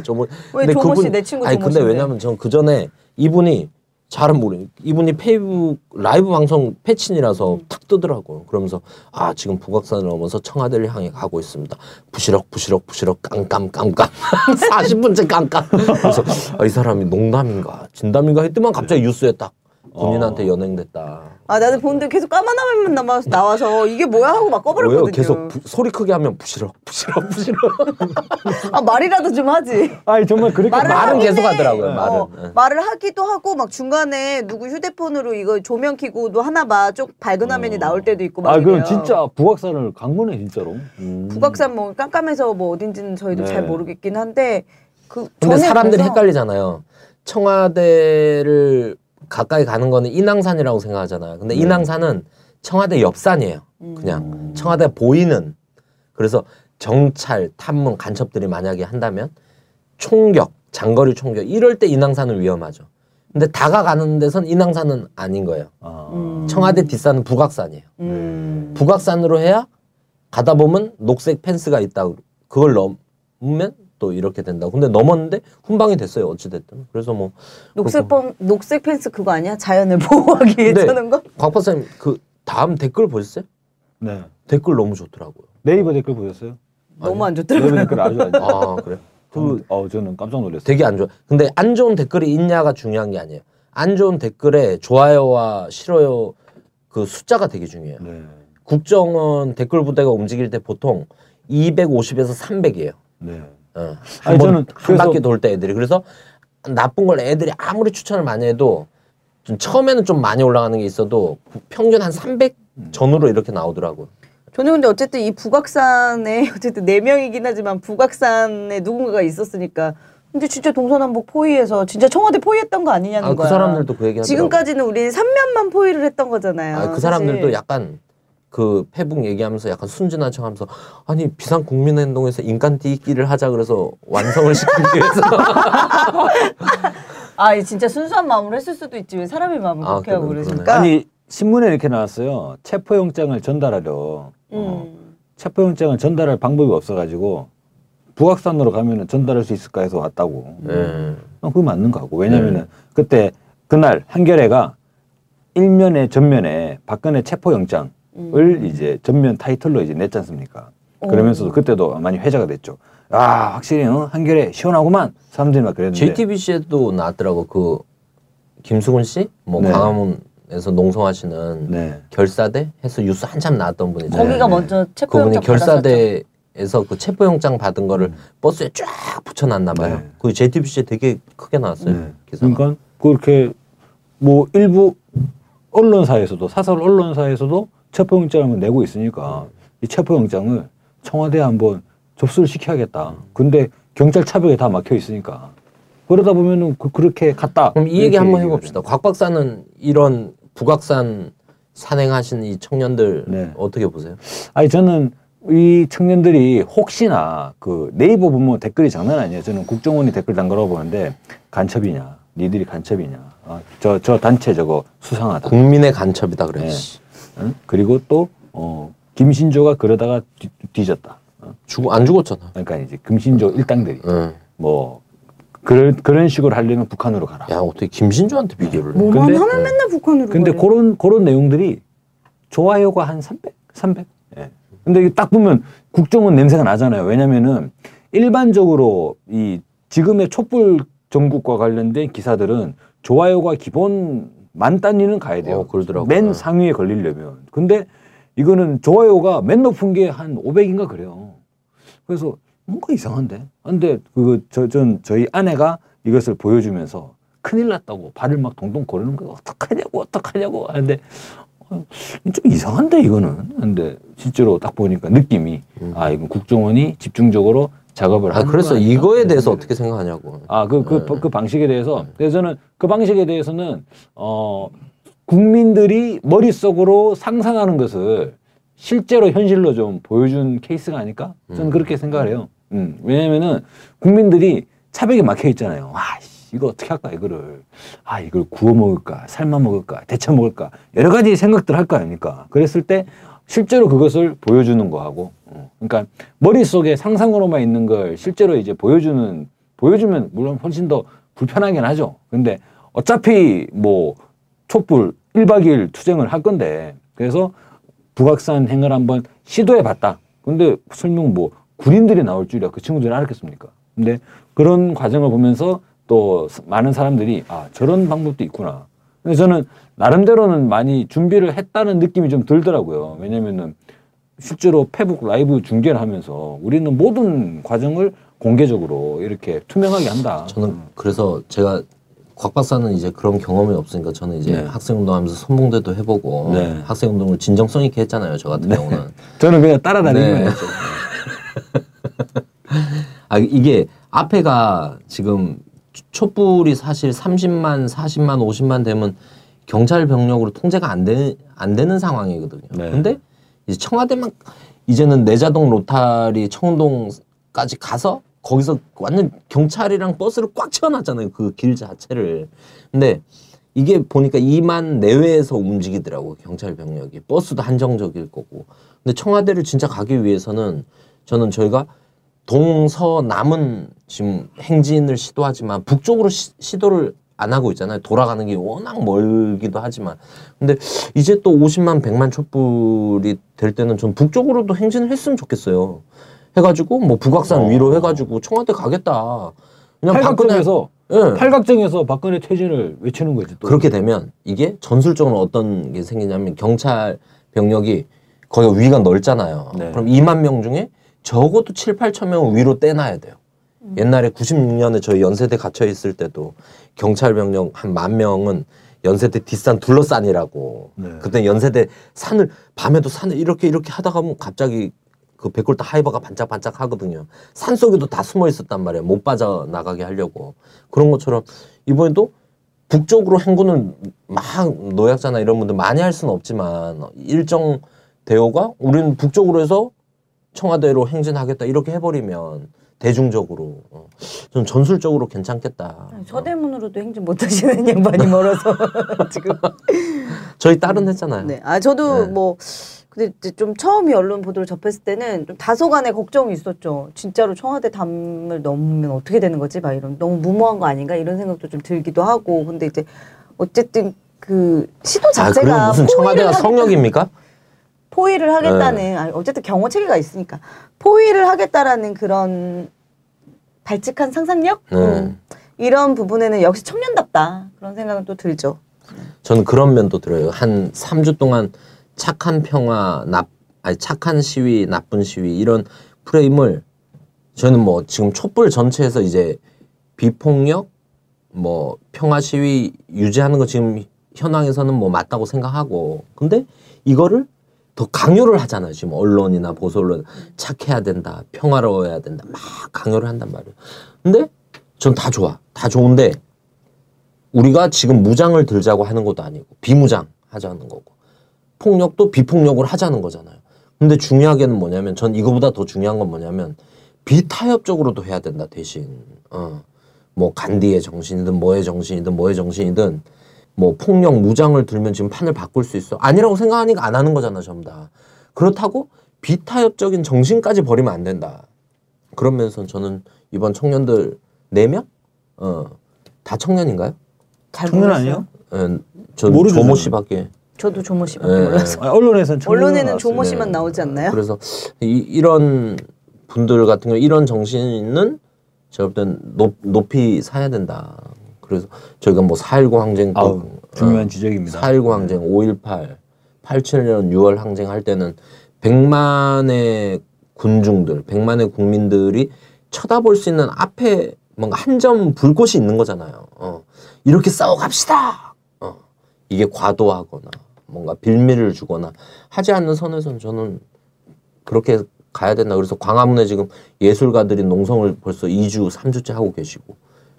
언론에 조모. 왜 조모 씨 내 친구 조모 씨인데. 아니 근데 왜냐면 전 그 전에 이분이 잘은 모르니 이분이 페이북 라이브 방송 패친이라서 음. 탁 뜨더라고요. 그러면서 아 지금 북악산을 넘어서 청와대를 향해 가고 있습니다. 부시럭 부시럭 부시럭 깜깜깜깜 사십 분째 깜깜. 그래서 아, 이 사람이 농담인가 진담인가 했더만 갑자기 뉴스에 딱 본인한테 어. 연행됐다. 아 나는 보는데 계속 까만 화면만 남아서 나와서 이게 뭐야 하고 막 꺼버렸거든요. 왜요? 계속 부, 소리 크게 하면 부시럭 부시럭 부시럭. 아 말이라도 좀 하지. 아니 정말 그렇게 말은, 말은 계속 하더라고요. 네. 말은 어, 네. 말을 하기도 하고 막 중간에 누구 휴대폰으로 이거 조명 켜고 너 하나 봐 쪽 밝은 화면이 어. 나올 때도 있고 막. 아 그럼 진짜 북악산을 간 거네 진짜로. 음. 북악산 뭐 깜깜해서 뭐 어딘지는 저희도 네. 잘 모르겠긴 한데 그. 근데 사람들이 그래서... 헷갈리잖아요. 청와대를 가까이 가는 거는 인왕산이라고 생각하잖아요. 근데 음. 인왕산은 청와대 옆산이에요. 음. 그냥 청와대 보이는. 그래서 정찰, 탐문, 간첩들이 만약에 한다면 총격, 장거리 총격 이럴 때 인왕산은 위험하죠. 근데 다가가는 데선 인왕산은 아닌 거예요. 아. 음. 청와대 뒷산은 북악산이에요. 음. 북악산으로 해야 가다 보면 녹색 펜스가 있다. 그걸 넘으면 또 이렇게 된다. 근데 넘었는데 훈방이 됐어요. 어찌 됐든. 그래서 뭐 녹색 펑, 녹색 펜스 그거 아니야? 자연을 보호하기 위해 쓰는 거? 곽 박사님 그 다음 댓글 보셨어요? 네. 댓글 너무 좋더라고요. 네이버 댓글 보셨어요? 너무 아니, 안 좋더라고요. 네이버 댓글 아주 안 좋아요. 아 그래? 그 어 저는 깜짝 놀랐어요. 되게 안 좋아. 근데 안 좋은 댓글이 있냐가 중요한 게 아니에요. 안 좋은 댓글에 좋아요와 싫어요 그 숫자가 되게 중요해요. 네. 국정원 댓글 부대가 움직일 때 보통 이백오십에서 삼백이에요. 네. 어. 아니, 저는 한 바퀴 돌 때 애들이 그래서 나쁜 걸 애들이 아무리 추천을 많이 해도 좀 처음에는 좀 많이 올라가는 게 있어도 평균 한 삼백 전후로 이렇게 나오더라고요. 저는 근데 어쨌든 이 북악산에 어쨌든 네 명이긴 하지만 북악산에 누군가가 있었으니까 근데 진짜 동서남북 포위해서 진짜 청와대 포위했던 거 아니냐는 아, 거야. 그 사람들도 그 얘기하더라고요. 지금까지는 우리 삼면만 포위를 했던 거잖아요. 아, 그 사람들도 사실. 약간 그 패북 얘기하면서 약간 순진한 척하면서 아니 비상국민행동에서 인간띠기를 하자 그래서 완성을 시키기 위해서 아 진짜 순수한 마음으로 했을 수도 있지 왜 사람의 마음을 아, 그렇게 하고 그러니까 아니 신문에 이렇게 나왔어요. 체포영장을 전달하려 음. 어, 체포영장을 전달할 방법이 없어가지고 북악산으로 가면은 전달할 수 있을까 해서 왔다고. 음. 아, 그거 맞는 거 같고 왜냐면은 음. 그때 그날 한겨레가 일면에 전면에 박근혜 체포영장 을 이제 전면 타이틀로 이제 냈지 않습니까? 오. 그러면서도 그때도 많이 회자가 됐죠. 아 확실히 어? 한겨레 시원하구만 사람들이 막 그랬는데. 제이티비씨에도 나왔더라고 그 김수근 씨, 뭐 네. 광화문에서 농성하시는 네. 결사대 해서 뉴스 한참 나왔던 분이죠. 거기가 네. 먼저 체포영장 그분이 결사대에서 그 체포영장 받은 거를 음. 버스에 쫙 붙여놨나 봐요. 네. 그 제이티비씨에 되게 크게 나왔어요. 네. 기사가. 그러니까 그렇게 뭐 일부 언론사에서도 사설 언론사에서도 체포영장을 내고 있으니까 이 체포영장을 청와대에 한번 접수를 시켜야겠다. 근데 경찰 차벽에 다 막혀 있으니까 그러다 보면은 그, 그렇게 갔다. 그럼 이 얘기 한번 해봅시다. 곽 박사는 이런 북악산 산행하신 이 청년들 네. 어떻게 보세요? 아니 저는 이 청년들이 혹시나 그 네이버 보면 댓글이 장난 아니에요. 저는 국정원이 댓글 단 거라고 보는데 간첩이냐, 니들이 간첩이냐, 아, 저, 저 단체 저거 수상하다. 국민의 간첩이다 그래. 네. 응? 그리고 또 어, 김신조가 그러다가 뒤, 뒤졌다. 어? 죽, 안 죽었잖아. 그러니까 이제 김신조 일당들이 응. 뭐 그런 그런 식으로 하려면 북한으로 가라. 야 어떻게 김신조한테 비교를? 해. 뭐만 근데, 하면 응. 맨날 북한으로. 근데 가래. 그런 그런 내용들이 좋아요가 한 삼백, 삼백. 예. 근데 이게 딱 보면 국정원 냄새가 나잖아요. 왜냐면은 일반적으로 이 지금의 촛불 정국과 관련된 기사들은 좋아요가 기본. 만 단위는 가야 돼요. 어, 그러더라고요. 맨 상위에 걸리려면. 근데 이거는 좋아요가 맨 높은 게 한 오백인가 그래요. 그래서 뭔가 이상한데. 근데 그 저 전 저희 아내가 이것을 보여주면서 큰일 났다고 발을 막 동동 거리는 거예요. 어떡하냐고 어떡하냐고 하는데 좀 이상한데 이거는. 근데 실제로 딱 보니까 느낌이 음. 아 이건 국정원이 집중적으로 작업을 아, 하는 그래서 이거에 아닌가? 대해서 어떻게 생각하냐고. 아, 그, 그, 네. 그 방식에 대해서. 그래서 저는 그 방식에 대해서는, 어, 국민들이 머릿속으로 상상하는 것을 실제로 현실로 좀 보여준 케이스가 아닐까? 저는 음. 그렇게 생각을 해요. 음. 왜냐면은 국민들이 차벽에 막혀 있잖아요. 아, 이거 어떻게 할까, 이거를. 아, 이걸 구워 먹을까, 삶아 먹을까, 데쳐 먹을까. 여러 가지 생각들 할 거 아닙니까? 그랬을 때 실제로 그것을 보여주는 거하고 그러니까 머릿속에 상상으로만 있는 걸 실제로 이제 보여주는, 보여주면 물론 훨씬 더 불편하긴 하죠. 근데 어차피 뭐 촛불 일 박 이 일 투쟁을 할 건데, 그래서 북악산 행을 한번 시도해 봤다. 근데 설명 뭐 군인들이 나올 줄이야. 그 친구들이 알았겠습니까? 근데 그런 과정을 보면서 또 많은 사람들이 아, 저런 방법도 있구나. 근데 저는 나름대로는 많이 준비를 했다는 느낌이 좀 들더라고요. 왜냐면은 실제로 페북 라이브 중계를 하면서 우리는 모든 과정을 공개적으로 이렇게 투명하게 한다. 저는 그래서 제가 곽 박사는 이제 그런 경험이 없으니까 저는 이제 네. 학생운동하면서 선봉대도 해보고 네. 학생운동을 진정성 있게 했잖아요. 저 같은 네. 경우는 저는 그냥 따라다니기만 네. 했죠. 아, 이게 앞에가 지금 촛불이 사실 삼십만, 사십만, 오십만 되면 경찰 병력으로 통제가 안, 되, 안 되는 상황이거든요. 네. 근데 이제 청와대만 이제는 내자동 로타리 청운동까지 가서 거기서 완전 경찰이랑 버스를 꽉 채워놨잖아요. 그 길 자체를. 근데 이게 보니까 이만 내외에서 움직이더라고, 경찰 병력이. 버스도 한정적일 거고. 근데 청와대를 진짜 가기 위해서는 저는 저희가 동서남은 지금 행진을 시도하지만 북쪽으로 시, 시도를 안 하고 있잖아요. 돌아가는 게 워낙 멀기도 하지만. 근데 이제 또 오십만, 백만 촛불이 될 때는 전 북쪽으로도 행진을 했으면 좋겠어요. 해가지고 뭐 북악산 어. 위로 해가지고 청와대 가겠다. 그냥 팔각정에서 박근혜, 네. 팔각정에서 박근혜 퇴진을 외치는 거지. 또. 그렇게 되면 이게 전술적으로 어떤 게 생기냐면 경찰 병력이 거기가 위가 넓잖아요. 네. 그럼 이만 명 중에 적어도 칠, 팔천 명은 위로 떼놔야 돼요. 음. 옛날에 구십육 년에 저희 연세대 갇혀있을 때도 경찰 병력 한 만 명은 연세대 뒷산 둘러산이라고. 네. 그때 연세대 산을 밤에도 산을 이렇게 이렇게 하다가 뭐 갑자기 그 백골타 하이버가 반짝반짝 하거든요. 산 속에도 다 숨어 있었단 말이에요. 못 빠져나가게 하려고. 그런 것처럼 이번에도 북쪽으로 행군을 막 노약자나 이런 분들 많이 할 수는 없지만 일정 대호가 우리는 북쪽으로 해서 청와대로 행진하겠다 이렇게 해버리면 대중적으로 어. 좀 전술적으로 괜찮겠다. 서대문으로도 행진 못하시는 양반이 멀어서 지금 저희 딸은 했잖아요. 네, 아 저도 네. 뭐 근데 좀 처음 이 언론 보도를 접했을 때는 좀 다소간의 걱정이 있었죠. 진짜로 청와대 담을 넘으면 어떻게 되는 거지? 막 이런 너무 무모한 거 아닌가 이런 생각도 좀 들기도 하고. 근데 이제 어쨌든 그 시도 자체가 아, 무슨 청와대가 성역입니까? 포위를 하겠다는 네. 아니, 어쨌든 경호 체계가 있으니까 포위를 하겠다라는 그런 발칙한 상상력 네. 음, 이런 부분에는 역시 청년답다 그런 생각은 또 들죠. 저는 그런 면도 들어요. 한 삼 주 동안 착한 평화, 나, 아니 착한 시위, 나쁜 시위 이런 프레임을 저는 뭐 지금 촛불 전체에서 이제 비폭력, 뭐 평화 시위 유지하는 거 지금 현황에서는 뭐 맞다고 생각하고 근데 이거를 더 강요를 하잖아요. 지금 언론이나 보수 언론 착해야 된다, 평화로워야 된다 막 강요를 한단 말이에요. 근데 전 다 좋아, 다 좋은데 우리가 지금 무장을 들자고 하는 것도 아니고 비무장 하자는 거고 폭력도 비폭력으로 하자는 거잖아요. 근데 중요하게는 뭐냐면 전 이거보다 더 중요한 건 뭐냐면 비타협적으로도 해야 된다 대신 어, 뭐 간디의 정신이든 뭐의 정신이든 뭐의 정신이든 뭐 폭력 무장을 들면 지금 판을 바꿀 수 있어 아니라고 생각하니까 안 하는 거잖아 전부 다. 그렇다고 비타협적인 정신까지 버리면 안 된다. 그러면서 저는 이번 청년들 네 명? 어, 다 청년인가요? 청년 아니에요? 네, 저 조모 씨밖에 저도 조모 씨밖에 네. 몰라서 아니, 언론에서는 언론에는 조모 씨만 네. 나오지 않나요? 그래서 이, 이런 분들 같은 경우 이런 정신은 제가 볼 땐 높이 사야 된다. 그래서 저희가 뭐 사 일구 항쟁 아우, 중요한 어, 지적입니다. 사 일구 항쟁, 오 일팔, 팔십칠 년 유월 항쟁 할 때는 백만의 군중들, 백만의 국민들이 쳐다볼 수 있는 앞에 뭔가 한 점 불꽃이 있는 거잖아요. 어, 이렇게 싸워갑시다. 어, 이게 과도하거나 뭔가 빌미를 주거나 하지 않는 선에서는 저는 그렇게 가야 된다. 그래서 광화문에 지금 예술가들이 농성을 벌써 이 주, 삼 주째 하고 계시고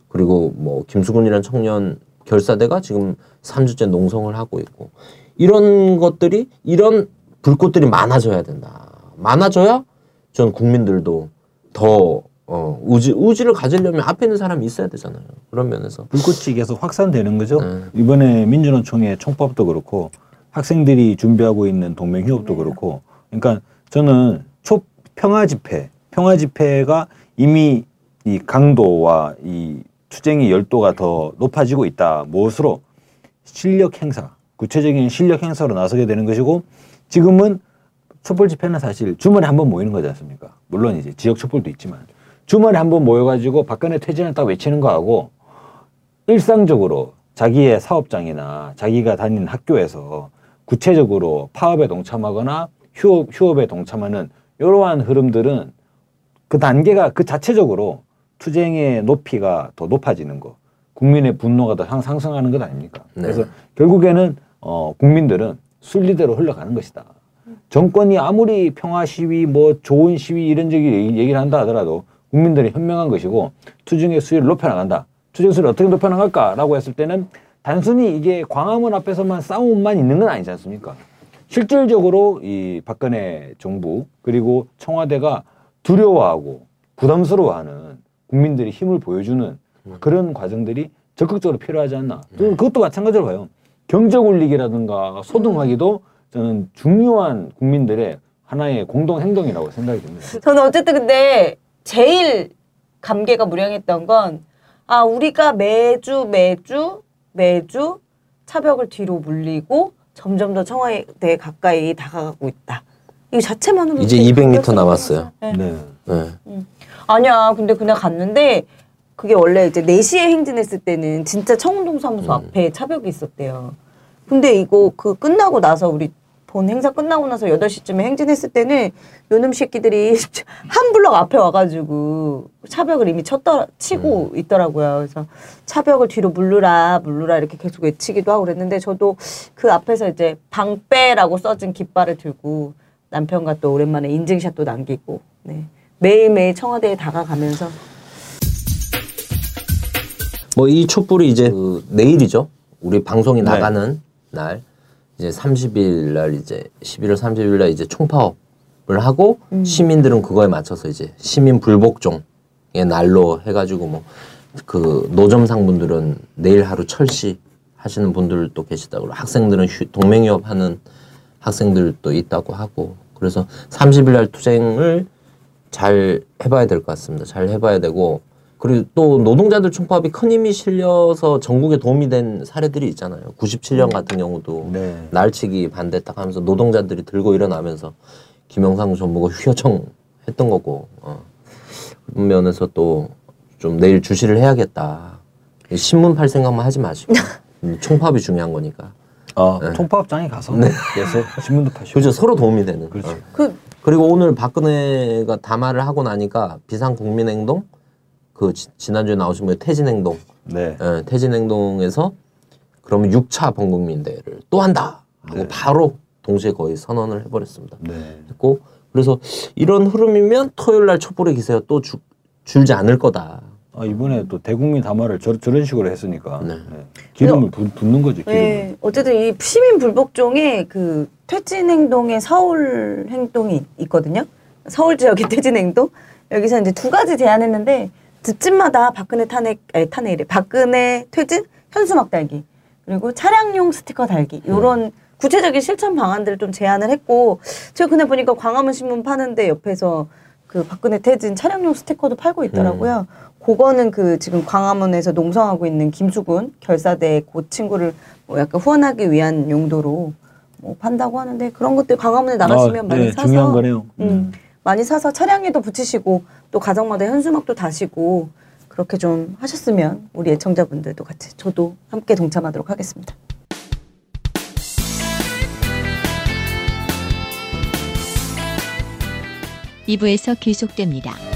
그리고 뭐 김수근이란 청년 결사대가 지금 삼 주째 농성을 하고 있고 이런 것들이 이런 불꽃들이 많아져야 된다. 많아져야 전 국민들도 더 어, 의지, 의지를 가지려면 앞에 있는 사람이 있어야 되잖아요. 그런 면에서 불꽃이 계속 확산되는 거죠. 네. 이번에 민주노총의 총법도 그렇고 학생들이 준비하고 있는 동맹 휴업도 네. 그렇고 그러니까 저는 초, 평화집회, 평화집회가 이미 이 강도와 이 투쟁의 열도가 더 높아지고 있다. 무엇으로? 실력 행사, 구체적인 실력 행사로 나서게 되는 것이고, 지금은 촛불 집회는 사실 주말에 한번 모이는 거지 않습니까? 물론 이제 지역 촛불도 있지만 주말에 한번 모여가지고 박근혜 퇴진을 딱 외치는 거하고, 일상적으로 자기의 사업장이나 자기가 다니는 학교에서 구체적으로 파업에 동참하거나 휴업, 휴업에 동참하는 이러한 흐름들은 그 단계가 그 자체적으로 투쟁의 높이가 더 높아지는 거, 국민의 분노가 더 상승하는 것 아닙니까? 네. 그래서 결국에는 어, 국민들은 순리대로 흘러가는 것이다. 정권이 아무리 평화 시위, 뭐 좋은 시위 이런 얘기를 한다 하더라도 국민들이 현명한 것이고 투쟁의 수위를 높여나간다. 투쟁 수위를 어떻게 높여나갈까라고 했을 때는 단순히 이게 광화문 앞에서만 싸움만 있는 건 아니지 않습니까? 실질적으로 이 박근혜 정부 그리고 청와대가 두려워하고 부담스러워하는 국민들이 힘을 보여주는 그런 과정들이 적극적으로 필요하지 않나. 저는 그것도 마찬가지로 봐요. 경제 올리기라든가 소등하기도 저는 중요한 국민들의 하나의 공동 행동이라고 생각이 듭니다. 저는 어쨌든 근데 제일 감개가 무량했던 건, 아, 우리가 매주 매주 매주 차벽을 뒤로 물리고 점점 더 청와대에 가까이 다가가고 있다. 이 자체만으로 이제 이백 미터 남았어요. 네. 네. 네. 음. 아니야. 근데 그냥 갔는데 그게 원래 이제 네 시에 행진했을 때는 진짜 청운동 사무소 음. 앞에 차벽이 있었대요. 근데 이거 그 끝나고 나서 우리 본 행사 끝나고 나서 여덟 시쯤에 행진했을 때는 요놈 새끼들이 한 블럭 앞에 와가지고 차벽을 이미 쳤더 치고 음. 있더라고요. 그래서 차벽을 뒤로 물르라 물르라 이렇게 계속 외치기도 하고 그랬는데, 저도 그 앞에서 이제 방빼라고 써진 깃발을 들고 남편과 또 오랜만에 인증샷도 남기고, 네. 매일매일 청와대에 다가가면서 뭐 이 촛불이 이제 그 내일이죠. 우리 방송이 네. 나가는 날 이제 삼십 일 날 이제 십일월 삼십일 날 이제 총파업을 하고 음. 시민들은 그거에 맞춰서 이제 시민 불복종의 날로 해가지고 뭐 그 노점상 분들은 내일 하루 철시 하시는 분들도 계시다고, 학생들은 휴, 동맹유업 하는 학생들도 있다고 하고, 그래서 삼십 일 날 투쟁을 잘 해봐야 될 것 같습니다. 잘 해봐야 되고, 그리고 또 노동자들 총파업이 큰 힘이 실려서 전국에 도움이 된 사례들이 있잖아요. 구십칠 년 같은 경우도 네. 날치기 반대 딱 하면서 노동자들이 들고 일어나면서 김영삼 전무가 휴여청 했던 거고, 어. 그런 면에서 또 좀 내일 주시를 해야겠다. 신문 팔 생각만 하지 마시고 총파업이 중요한 거니까. 어, 네. 총파업장에 가서 네. 신문도 파시고. 그렇죠. 서로 도움이 되는. 그렇죠. 어. 그, 그리고 오늘 박근혜가 담화를 하고 나니까 비상국민행동 그 지, 지난주에 나오신 분의 퇴진행동, 네. 예, 퇴진행동에서 그러면 육 차 범국민대회를 또 한다 하고 네. 바로 동시에 거의 선언을 해버렸습니다. 네. 했고, 그래서 이런 흐름이면 토요일 날 촛불의 기세가 또 주, 줄지 않을 거다. 아, 이번에 또 대국민 담화를 저, 저런 식으로 했으니까 네. 네. 기름을 부, 붓는 거죠. 기름을. 네. 어쨌든 이 시민 불복종의 그 퇴진행동의 서울 행동이 있거든요. 서울 지역의 퇴진행동. 여기서 이제 두 가지 제안했는데, 집집마다 박근혜 탄핵, 아니 탄핵이래. 박근혜 퇴진, 현수막 달기, 그리고 차량용 스티커 달기, 요런 음. 구체적인 실천 방안들을 좀 제안을 했고, 제가 그날 보니까 광화문 신문 파는데 옆에서 그 박근혜 퇴진 차량용 스티커도 팔고 있더라고요. 음. 그거는 그 지금 광화문에서 농성하고 있는 김수근 결사대 그 친구를 뭐 약간 후원하기 위한 용도로 뭐 판다고 하는데, 그런 것들 광화문에 나가시면 아, 많이 네, 사서 중요한 거네요. 음. 음. 많이 사서 차량에도 붙이시고 또 가정마다 현수막도 다시고 그렇게 좀 하셨으면 우리 애청자분들도 같이 저도 함께 동참하도록 하겠습니다. 이 부에서 계속됩니다.